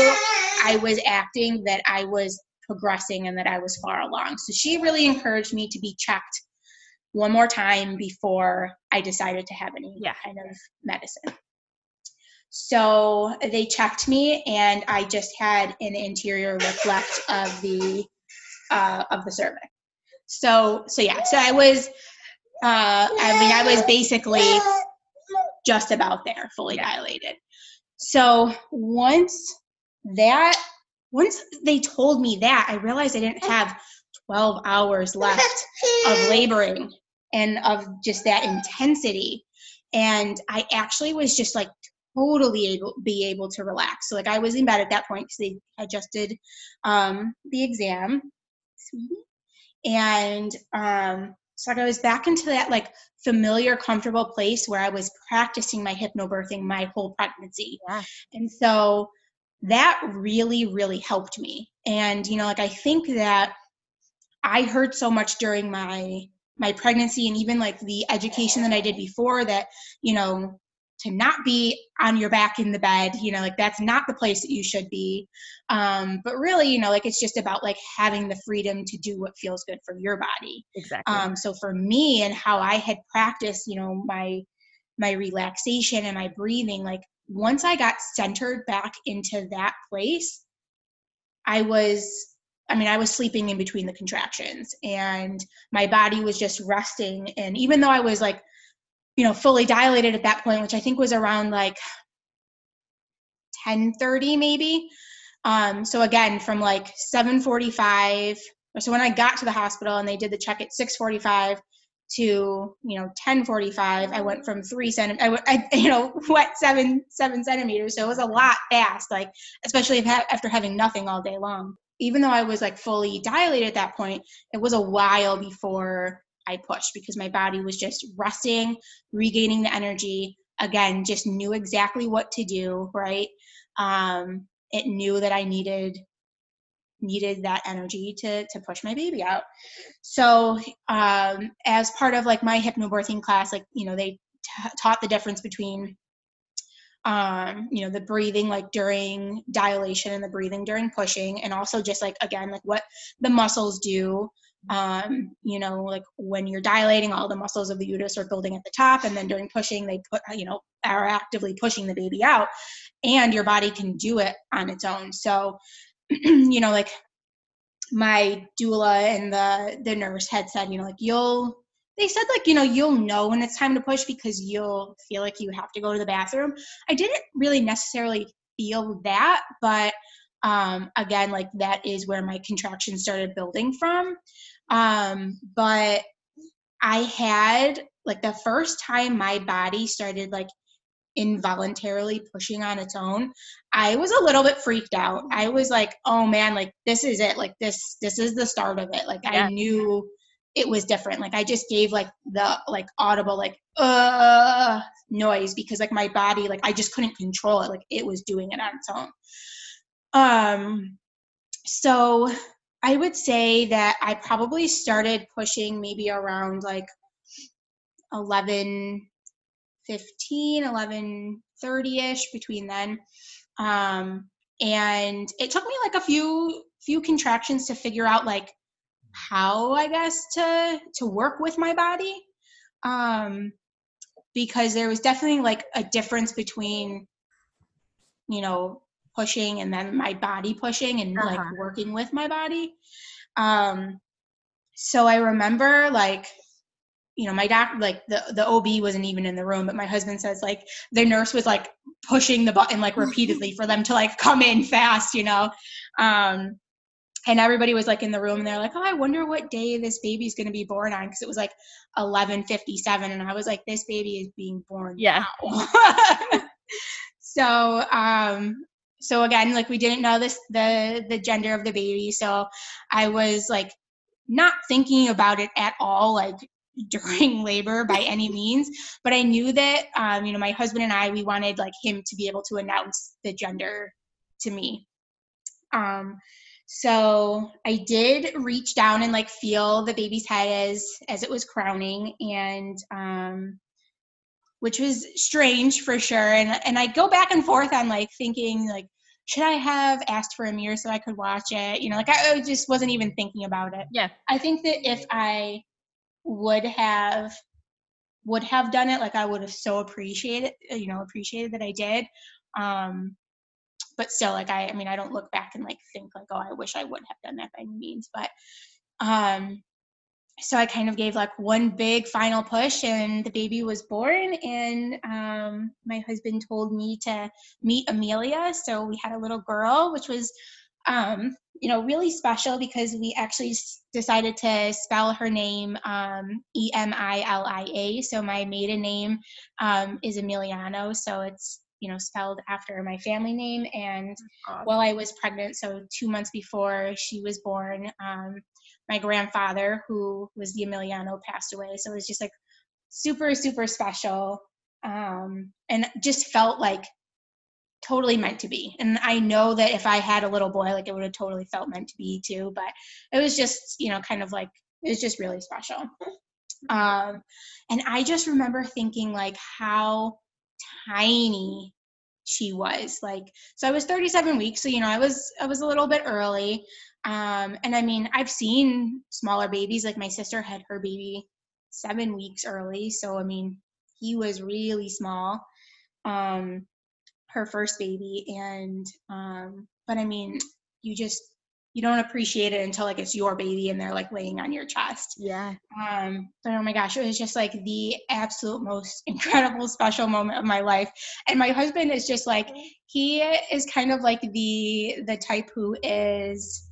I was acting that I was progressing and that I was far along. So she really encouraged me to be checked one more time before I decided to have any kind of medicine. So they checked me, and I just had an anterior lip left of the cervix. So yeah. So I was, I was basically just about there, fully dilated. So once they told me that, I realized I didn't have 12 hours left of laboring and of just that intensity. And I actually was just like totally able to relax. So like I was in bed at that point because they adjusted the exam. And so like I was back into that like familiar, comfortable place where I was practicing my hypnobirthing my whole pregnancy. Yeah. And so that really, really helped me. And, you know, like I think that I heard so much during my pregnancy and even like the education that I did before that, you know, to not be on your back in the bed, you know, like that's not the place that you should be. But really, you know, like it's just about like having the freedom to do what feels good for your body. Exactly. So for me and how I had practiced, you know, my relaxation and my breathing, like once I got centered back into that place, I was sleeping in between the contractions and my body was just resting. And even though I was like, you know, fully dilated at that point, which I think was around like 10:30 maybe. So again, from like 7:45, so when I got to the hospital and they did the check at 6:45 to, you know, 10:45, I went from 7 centimeters. So it was a lot fast, like, especially after having nothing all day long. Even though I was like fully dilated at that point, it was a while before I pushed because my body was just resting, regaining the energy. Again, just knew exactly what to do, right? It knew that I needed that energy to push my baby out. So as part of like my hypnobirthing class, like, you know, they taught the difference between you know, the breathing like during dilation and the breathing during pushing, and also just like, again, like what the muscles do, you know, like when you're dilating, all the muscles of the uterus are building at the top. And then during pushing, they put, you know, are actively pushing the baby out, and your body can do it on its own. So, you know, like my doula and the nurse had said, you know, like they said, like, you know, you'll know when it's time to push because you'll feel like you have to go to the bathroom. I didn't really necessarily feel that, but again, like that is where my contractions started building from. But I had like the first time my body started like involuntarily pushing on its own, I was a little bit freaked out. I was like, oh man, like this is it. Like this is the start of it. Like yeah. I knew it was different. Like I just gave like the like audible like noise because like my body, like I just couldn't control it. Like it was doing it on its own. So I would say that I probably started pushing maybe around like 11:30-ish between then. And it took me like a few contractions to figure out like how, I guess, to work with my body. Because there was definitely like a difference between, you know, pushing and then my body pushing and like working with my body. So I remember like, you know, my doc, like the OB wasn't even in the room, but my husband says like the nurse was like pushing the button like repeatedly for them to like come in fast, you know? And everybody was like in the room and they're like, oh, I wonder what day this baby's going to be born on. Cause it was like 11:57. And I was like, this baby is being born now. So again, like we didn't know this, the gender of the baby. So I was like not thinking about it at all, like during labor by any means, but I knew that, you know, my husband and I, we wanted like him to be able to announce the gender to me. So I did reach down and like feel the baby's head as it was crowning, and which was strange for sure. And I go back and forth on like thinking like, should I have asked for a mirror so I could watch it? You know, like I just wasn't even thinking about it. Yeah. I think that if I would have done it, like I would have so appreciated that I did. But still, like, I mean, I don't look back and like think like, oh, I wish I would have done that by any means. But so I kind of gave like one big final push and the baby was born, and my husband told me to meet Amelia. So we had a little girl, which was, you know, really special because we actually decided to spell her name E-M-I-L-I-A. So my maiden name is Emiliano. So it's, you know, spelled after my family name. And while I was pregnant, so 2 months before she was born, my grandfather, who was the Emiliano, passed away. So it was just like super, super special. And just felt like totally meant to be. And I know that if I had a little boy, like it would have totally felt meant to be too, but it was just, you know, kind of like, it was just really special. And I just remember thinking like how tiny she was. Like, so I was 37 weeks. So, you know, I was a little bit early. And I mean, I've seen smaller babies, like my sister had her baby 7 weeks early. So, I mean, he was really small, her first baby. And, but I mean, you don't appreciate it until like it's your baby and they're like laying on your chest. Yeah. But oh my gosh, it was just like the absolute most incredible special moment of my life. And my husband is just like, he is kind of like the type who is,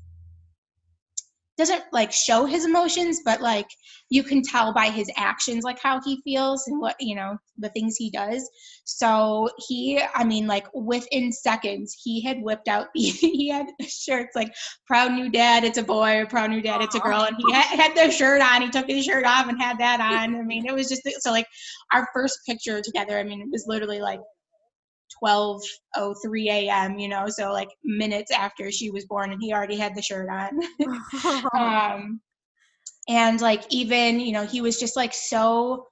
doesn't like show his emotions, but like you can tell by his actions, like how he feels and what, you know, the things he does. So he, I mean, like within seconds, he had whipped out, he had shirts like "Proud New Dad, It's a Boy," or "Proud New Dad, It's a Girl." And he had their shirt on. He took his shirt off and had that on. I mean, it was just, so like our first picture together, I mean, it was literally like 12:03 a.m., you know, so like minutes after she was born and he already had the shirt on. And like, even, you know, he was just like, so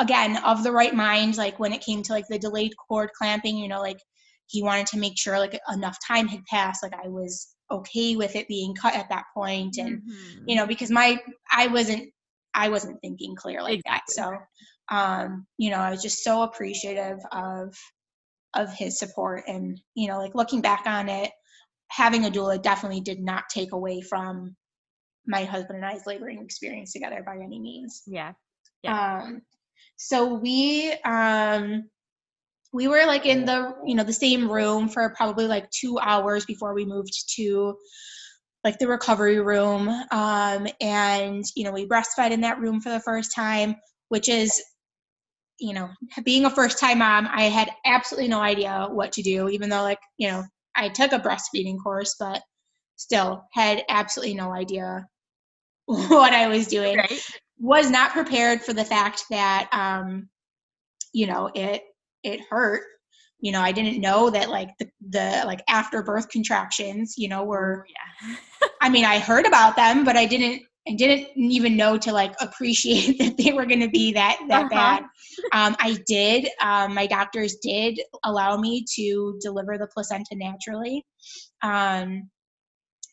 again, of the right mind, like when it came to like the delayed cord clamping, you know, like he wanted to make sure like enough time had passed, like I was okay with it being cut at that point. And, you know, because I wasn't thinking clear like that. So, you know, I was just so appreciative of his support. And, you know, like looking back on it, having a doula definitely did not take away from my husband and I's laboring experience together by any means. Yeah. So we were like in the, you know, the same room for probably like 2 hours before we moved to like the recovery room. And, you know, we breastfed in that room for the first time, which is, you know, being a first-time mom, I had absolutely no idea what to do, even though, like, you know, I took a breastfeeding course, but still had absolutely no idea what I was doing. Right. Was not prepared for the fact that, you know, it hurt. You know, I didn't know that, like, the like, after-birth contractions, you know, were, I mean, I heard about them, but I didn't even know to like appreciate that they were going to be that bad. My doctors did allow me to deliver the placenta naturally.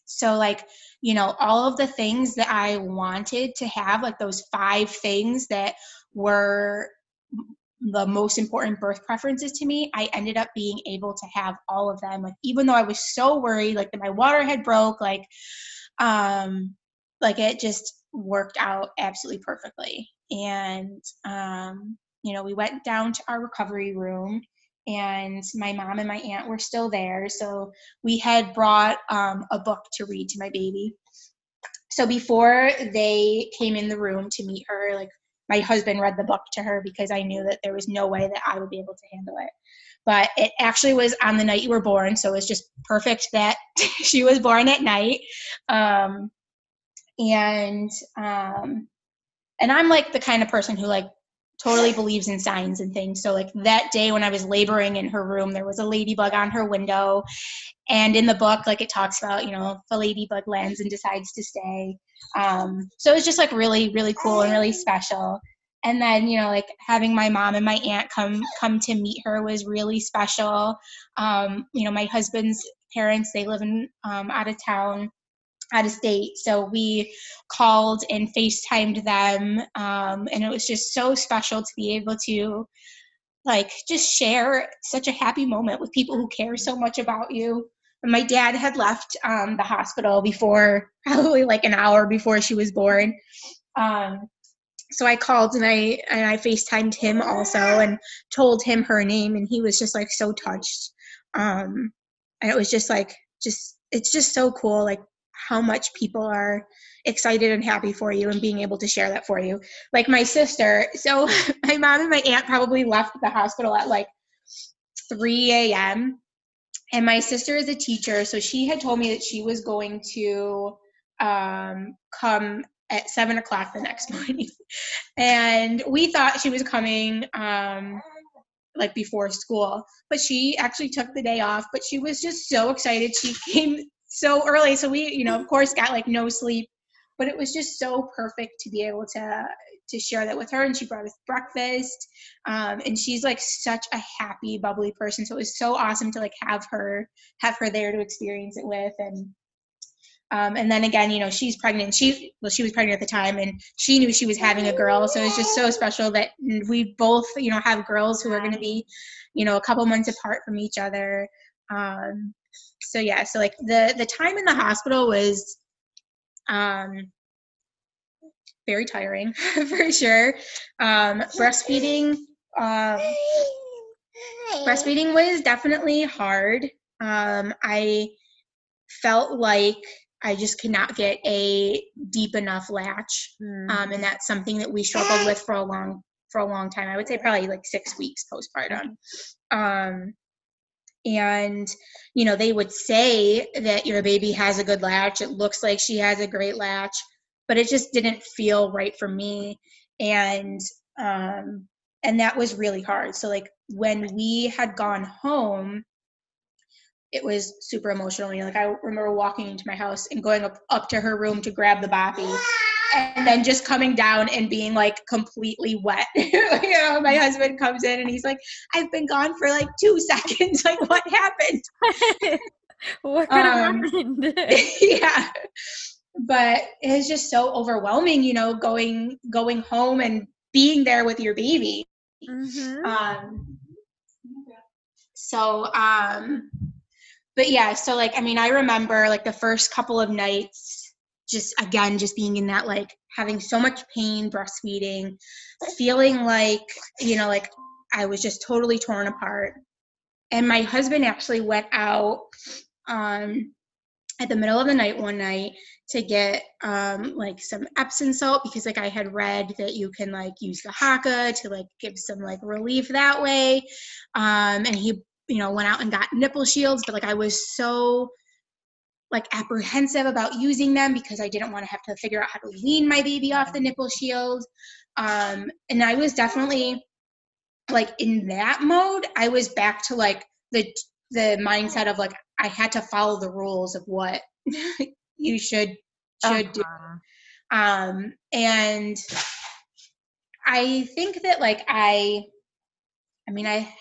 So like, you know, all of the things that I wanted to have, like those 5 things that were the most important birth preferences to me, I ended up being able to have all of them. Like, even though I was so worried, like that my water had broke, like it just worked out absolutely perfectly. And, you know, we went down to our recovery room and my mom and my aunt were still there. So we had brought a book to read to my baby. So before they came in the room to meet her, like my husband read the book to her because I knew that there was no way that I would be able to handle it. But it actually was on the night you were born. So it was just perfect that she was born at night. And I'm like the kind of person who like totally believes in signs and things. So like that day when I was laboring in her room, there was a ladybug on her window, and in the book, like it talks about, you know, the ladybug lands and decides to stay. So it was just like really, really cool and really special. And then, you know, like having my mom and my aunt come to meet her was really special. You know, my husband's parents, they live in, out of state. So we called and FaceTimed them. And it was just so special to be able to like just share such a happy moment with people who care so much about you. And my dad had left the hospital before, probably like an hour before she was born. So I called and I FaceTimed him also and told him her name, and he was just like so touched. And it was just like, it's just so cool, like how much people are excited and happy for you and being able to share that for you. Like my sister, so my mom and my aunt probably left the hospital at like 3 a.m. And my sister is a teacher, so she had told me that she was going to come at 7:00 the next morning. And we thought she was coming like before school, but she actually took the day off. But she was just so excited. She came so early. So we, you know, of course got like no sleep, but it was just so perfect to be able to share that with her. And she brought us breakfast. And she's like such a happy, bubbly person. So it was so awesome to like have her there to experience it with. And then again, you know, she's pregnant. She was pregnant at the time, and she knew she was having a girl. So it's just so special that we both, you know, have girls who are going to be, you know, a couple months apart from each other. So yeah, so like the time in the hospital was very tiring for sure. Breastfeeding was definitely hard. I felt like I just could not get a deep enough latch. And that's something that we struggled with for a long time. I would say probably like 6 weeks postpartum. And, you know, they would say that your baby has a good latch. It looks like she has a great latch, but it just didn't feel right for me. And that was really hard. So like when we had gone home, it was super emotional. You know, like I remember walking into my house and going up to her room to grab the boppy, and then just coming down and being like completely wet. You know, my husband comes in and he's like, "I've been gone for like 2 seconds. Like, what happened?" What could have happened? Yeah, but it's just so overwhelming. You know, going home and being there with your baby. Mm-hmm. But yeah, so like, I mean, I remember like the first couple of nights, just being in that, like having so much pain, breastfeeding, feeling like, you know, like I was just totally torn apart. And my husband actually went out at the middle of the night one night to get like some Epsom salt, because like I had read that you can like use the Haka to like give some like relief that way. And he, you know, went out and got nipple shields, but like I was so like apprehensive about using them because I didn't want to have to figure out how to wean my baby off the nipple shield. And I was definitely like in that mode. I was back to like the mindset of like I had to follow the rules of what you should do. And I think that like I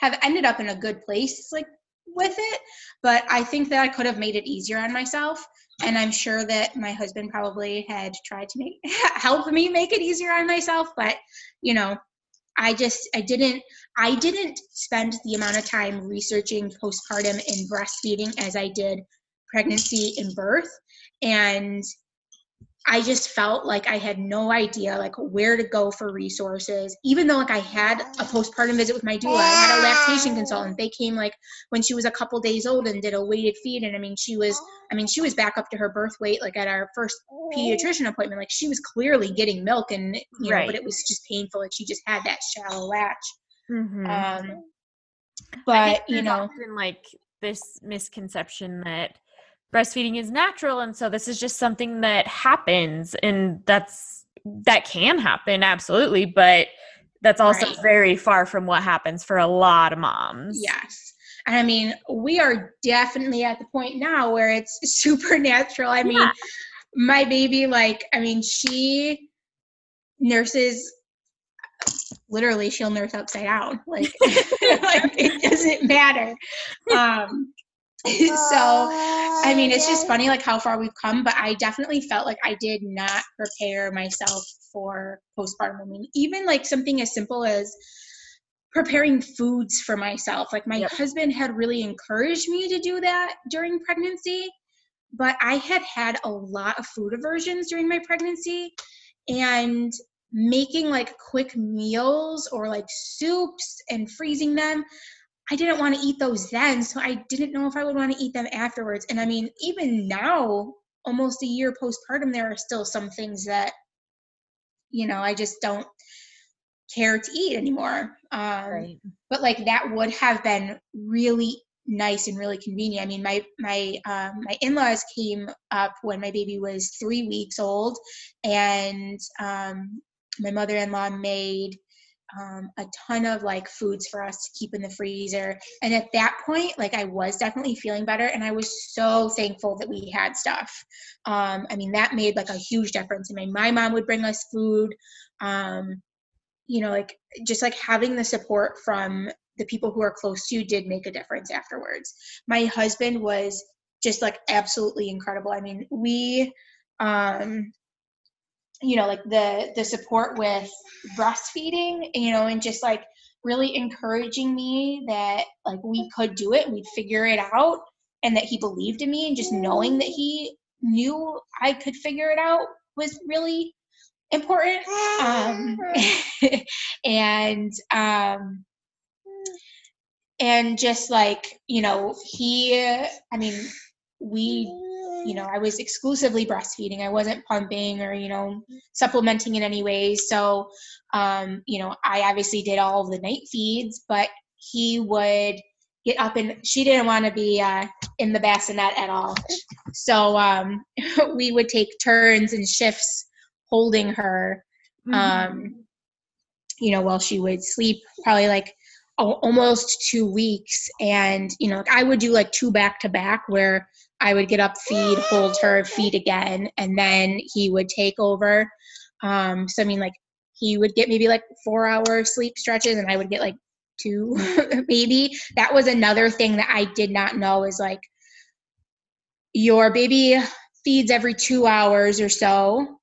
have ended up in a good place like with it, but I think that I could have made it easier on myself. And I'm sure that my husband probably had tried to help me make it easier on myself. But, you know, I didn't spend the amount of time researching postpartum and breastfeeding as I did pregnancy and birth. And I just felt like I had no idea like where to go for resources, even though like I had a postpartum visit with my doula. I had a lactation consultant. They came like when she was a couple days old and did a weighted feed. And she was back up to her birth weight, like at our first pediatrician appointment. Like she was clearly getting milk and, you know, but it was just painful. Like she just had that shallow latch. Mm-hmm. But you know, often, like this misconception that breastfeeding is natural, and so this is just something that happens, and that can happen, absolutely, but that's also very far from what happens for a lot of moms. Yes. And I mean, we are definitely at the point now where it's supernatural. I mean, my baby, like, I mean, she nurses, literally she'll nurse upside down. Like, like it doesn't matter. So, I mean, it's just funny, like, how far we've come, but I definitely felt like I did not prepare myself for postpartum. I mean, even, like, something as simple as preparing foods for myself. Like my husband had really encouraged me to do that during pregnancy, but I had had a lot of food aversions during my pregnancy, and making like quick meals or like soups and freezing them, I didn't want to eat those then. So I didn't know if I would want to eat them afterwards. And I mean, even now, almost a year postpartum, there are still some things that, you know, I just don't care to eat anymore. But like that would have been really nice and really convenient. I mean, my in-laws came up when my baby was 3 weeks old, and my mother-in-law made a ton of like foods for us to keep in the freezer. And at that point, like I was definitely feeling better, and I was so thankful that we had stuff. I mean, that made like a huge difference. I mean, my mom would bring us food, you know, like just like having the support from the people who are close to you did make a difference afterwards. My husband was just like absolutely incredible. I mean, we, you know, like the support with breastfeeding, you know, and just like really encouraging me that like we could do it, we'd figure it out, and that he believed in me, and just knowing that he knew I could figure it out was really important. And just like, you know, I was exclusively breastfeeding. I wasn't pumping or, you know, supplementing in any way. So, you know, I obviously did all of the night feeds, but he would get up, and she didn't want to be in the bassinet at all. So we would take turns and shifts holding her, you know, while she would sleep, probably like almost 2 weeks. And, you know, I would do like two back to back where I would get up, feed, hold her, feed again, and then he would take over. So I mean, like he would get maybe like 4 hour sleep stretches, and I would get like two, maybe. That was another thing that I did not know, is like your baby feeds every 2 hours or so,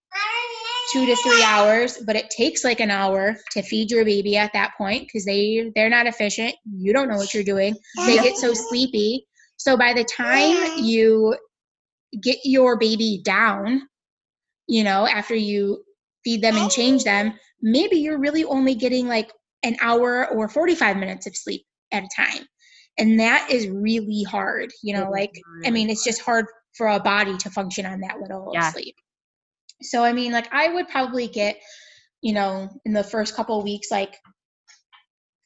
2 to 3 hours, but it takes like an hour to feed your baby at that point, because they're not efficient. You don't know what you're doing. They get so sleepy. So by the time you get your baby down, you know, after you feed them and change them, maybe you're really only getting like an hour or 45 minutes of sleep at a time. And that is really hard, you know, like, I mean, it's just hard for a body to function on that little sleep. So, I mean, like I would probably get, you know, in the first couple of weeks, like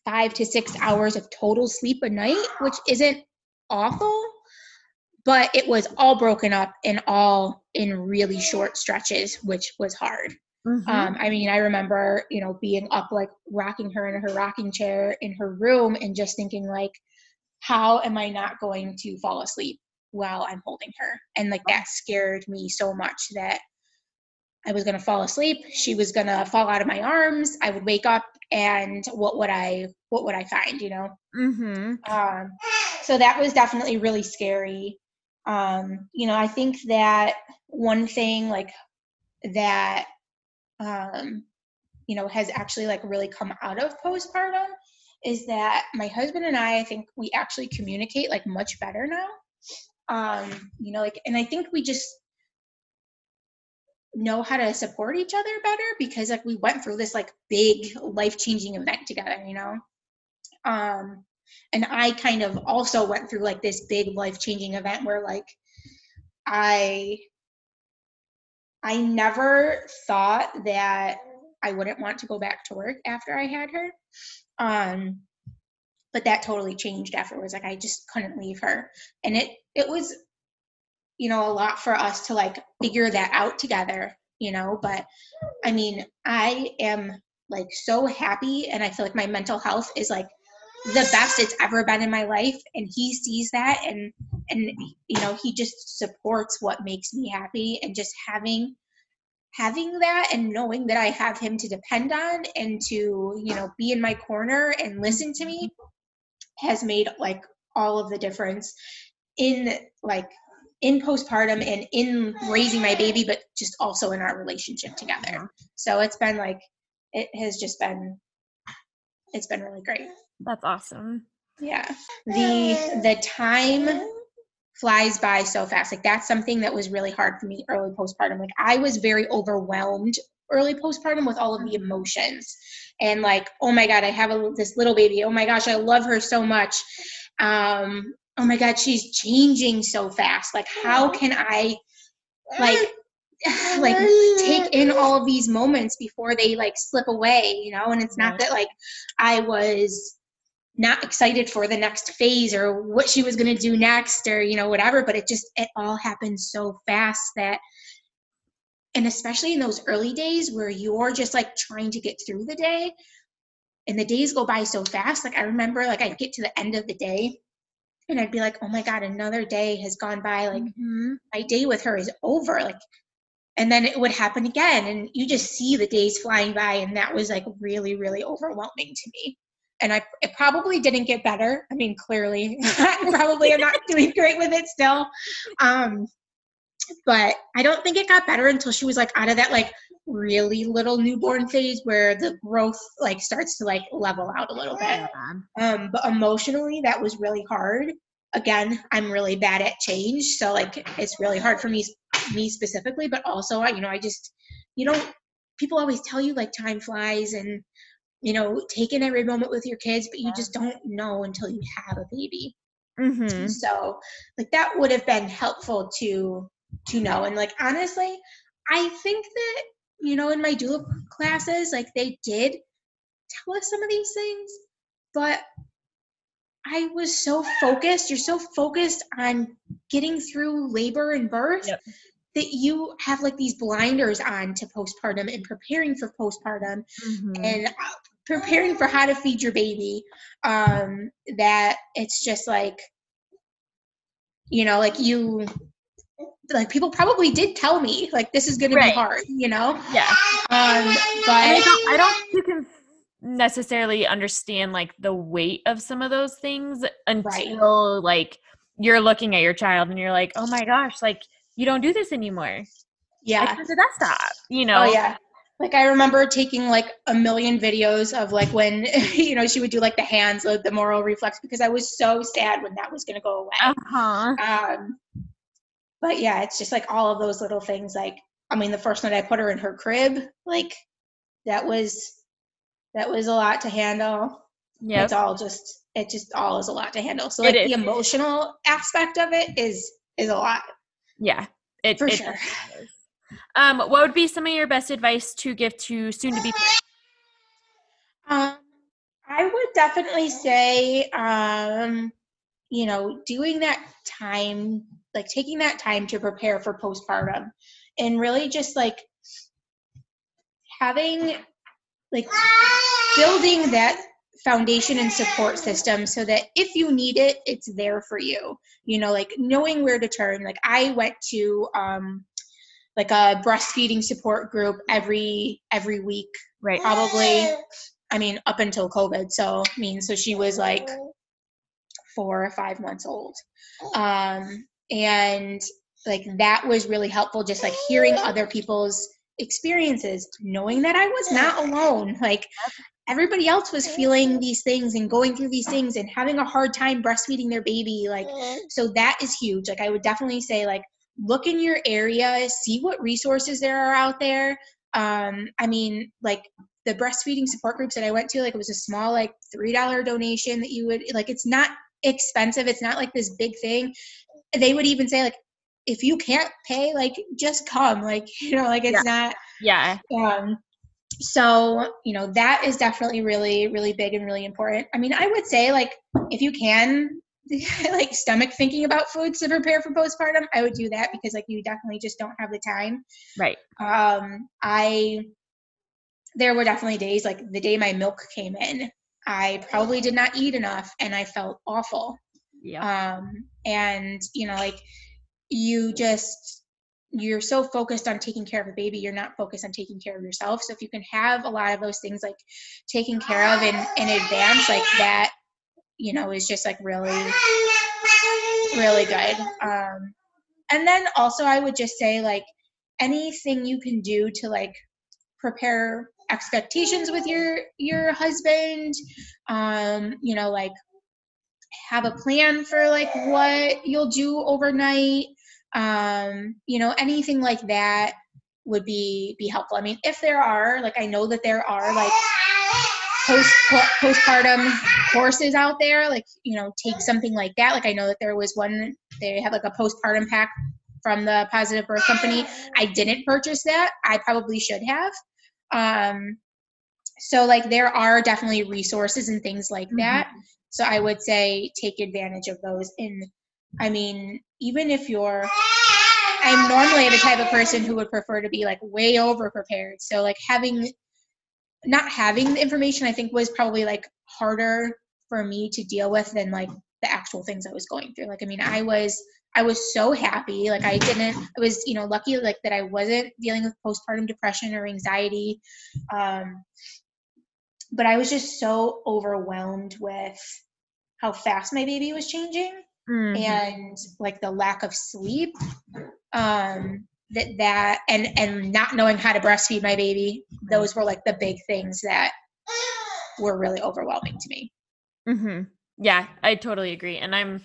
5 to 6 hours of total sleep a night, which isn't awful, but it was all broken up and all in really short stretches, which was hard. I mean, I remember, you know, being up, like rocking her in her rocking chair in her room, and just thinking like, how am I not going to fall asleep while I'm holding her? And like that scared me so much, that I was going to fall asleep. She was going to fall out of my arms. I would wake up, and what would I find, you know? So that was definitely really scary. You know, I think that one thing like that, you know, has actually like really come out of postpartum is that my husband and I think we actually communicate like much better now. You know, like, and I think we just know how to support each other better, because like we went through this like big life-changing event together, you know? And I kind of also went through like this big life-changing event where like I never thought that I wouldn't want to go back to work after I had her. But that totally changed afterwards. Like I just couldn't leave her. And it was, you know, a lot for us to like figure that out together, you know, but I mean, I am like so happy, and I feel like my mental health is like the best it's ever been in my life. And he sees that, and, you know, he just supports what makes me happy, and just having that and knowing that I have him to depend on and to, you know, be in my corner and listen to me has made like all of the difference in like in postpartum and in raising my baby, but just also in our relationship together. So it's been like, it has just been it's been really great. That's awesome. Yeah. The time flies by so fast. Like, that's something that was really hard for me early postpartum. Like, I was very overwhelmed early postpartum with all of the emotions and like, oh my God, I have this little baby. Oh my gosh, I love her so much. Oh my God, she's changing so fast. Like, how can I like take in all of these moments before they like slip away, you know? And it's not that like I was not excited for the next phase or what she was going to do next or, you know, whatever, but it all happened so fast that, and especially in those early days where you're just like trying to get through the day and the days go by so fast. Like, I remember like I'd get to the end of the day and I'd be like, oh my God, another day has gone by. Like my day with her is over. Like, and then it would happen again. And you just see the days flying by. And that was like really, really overwhelming to me. And it probably didn't get better. I mean, clearly, probably I'm not doing great with it still. But I don't think it got better until she was like out of that like really little newborn phase where the growth like starts to like level out a little bit. But emotionally, that was really hard. Again, I'm really bad at change. So like, it's really hard for me specifically, but also, you know, people always tell you like time flies and, you know, take in every moment with your kids, but you just don't know until you have a baby. So like that would have been helpful to know. And like, honestly, I think that, you know, in my doula classes, like they did tell us some of these things, but I was so focused. You're so focused on getting through labor and birth that you have like these blinders on to postpartum and preparing for postpartum and preparing for how to feed your baby. That it's just like, you know, like you, like people probably did tell me like, this is going to be hard, you know? Yeah. But I don't you can necessarily understand like the weight of some of those things until like you're looking at your child and you're like, oh my gosh, like you don't do this anymore. Yeah. Like, how did that stop? You know? Oh yeah. Like I remember taking like a million videos of like when, you know, she would do like the hands, like the moral reflex, because I was so sad when that was going to go away. But yeah, it's just like all of those little things. Like, I mean, the first night I put her in her crib, like that was a lot to handle. Yeah. It just all is a lot to handle. So like the emotional aspect of it is a lot. Yeah. For sure. What would be some of your best advice to give to soon to be parents? I would definitely say, you know, doing that time, like taking that time to prepare for postpartum and really just like having like building that foundation and support system so that if you need it, it's there for you, you know, like knowing where to turn. Like I went to, like a breastfeeding support group every week, right? Probably, I mean, up until COVID. So, I mean, so she was like 4 or 5 months old. And like, that was really helpful. Just like hearing other people's experiences, knowing that I was not alone. Like everybody else was feeling these things and going through these things and having a hard time breastfeeding their baby. Like, so that is huge. Like I would definitely say like, look in your area, see what resources there are out there. I mean, like the breastfeeding support groups that I went to, like it was a small, like $3 donation that you would like, it's not expensive. It's not like this big thing. They would even say like, if you can't pay, like just come, like, you know, like it's not, so, you know, that is definitely really, really big and really important. I mean, I would say like, if you can, like stomach thinking about foods to prepare for postpartum, I would do that because like you definitely just don't have the time. Right. There were definitely days like the day my milk came in, I probably did not eat enough and I felt awful. Yeah. And you know, like you're so focused on taking care of a baby. You're not focused on taking care of yourself. So if you can have a lot of those things like taken care of in advance, like that, you know, is just like really, really good. And then also I would just say like anything you can do to like prepare expectations with your husband, you know, like have a plan for like what you'll do overnight, you know, anything like that would be helpful. I mean, if there are, like, I know that there are like postpartum courses out there, like, you know, take something like that. Like, I know that there was one, they have like a postpartum pack from the Positive Birth Company. I didn't purchase that. I probably should have. So like there are definitely resources and things like that. Mm-hmm. So I would say take advantage of those. And I mean, even if you're, I'm normally the type of person who would prefer to be like way over prepared. So like not having the information, I think, was probably like harder for me to deal with than like the actual things I was going through. Like, I mean, I was so happy. Like I was, you know, lucky like that I wasn't dealing with postpartum depression or anxiety. But I was just so overwhelmed with how fast my baby was changing, mm-hmm. and like the lack of sleep, and not knowing how to breastfeed my baby. Those were like the big things that were really overwhelming to me. Mm-hmm. Yeah, I totally agree. And I'm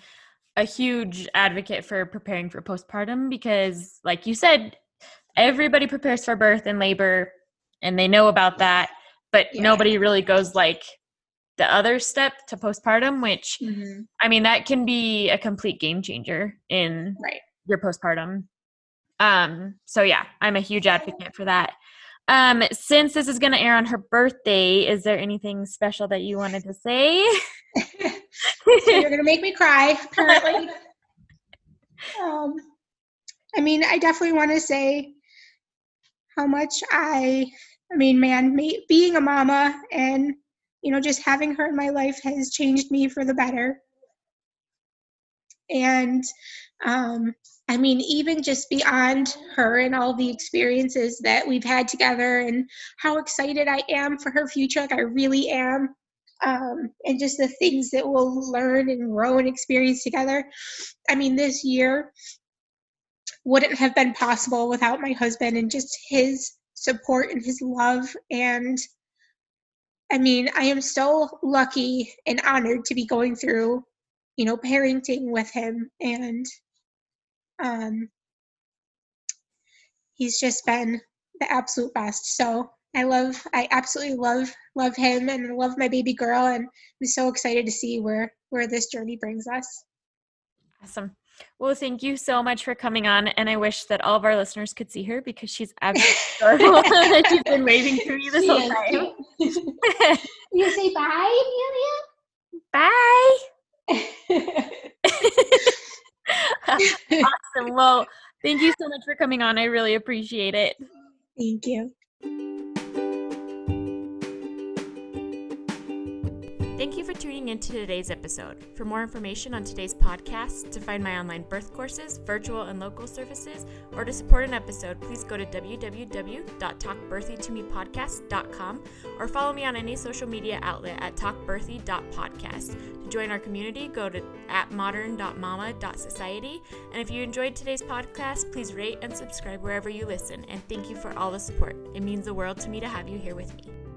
a huge advocate for preparing for postpartum because, like you said, everybody prepares for birth and labor and they know about that, but nobody really goes like the other step to postpartum, which, mm-hmm. I mean, that can be a complete game changer in your postpartum. So yeah, I'm a huge advocate for that. Since this is going to air on her birthday, is there anything special that you wanted to say? So you're going to make me cry, apparently. I mean, I definitely want to say how much being a mama and, you know, just having her in my life has changed me for the better. And, I mean, even just beyond her and all the experiences that we've had together and how excited I am for her future. Like I really am. And just the things that we'll learn and grow and experience together. I mean, this year wouldn't have been possible without my husband and just his support and his love. And I mean, I am so lucky and honored to be going through, you know, parenting with him, and he's just been the absolute best. So I absolutely love him and love my baby girl. And I'm so excited to see where this journey brings us. Awesome. Well, thank you so much for coming on. And I wish that all of our listeners could see her because she's absolutely adorable. She's been waving to me this whole time. You say bye, Amelia? Bye. Awesome. Well, thank you so much for coming on. I really appreciate it. Thank you. Thank you for tuning into today's episode. For more information on today's podcast, to find my online birth courses, virtual and local services, or to support an episode, please go to www.talkbirthytomepodcast.com or follow me on any social media outlet at talkbirthy.podcast. To join our community, go to @modern.mama.society. And if you enjoyed today's podcast, please rate and subscribe wherever you listen. And thank you for all the support. It means the world to me to have you here with me.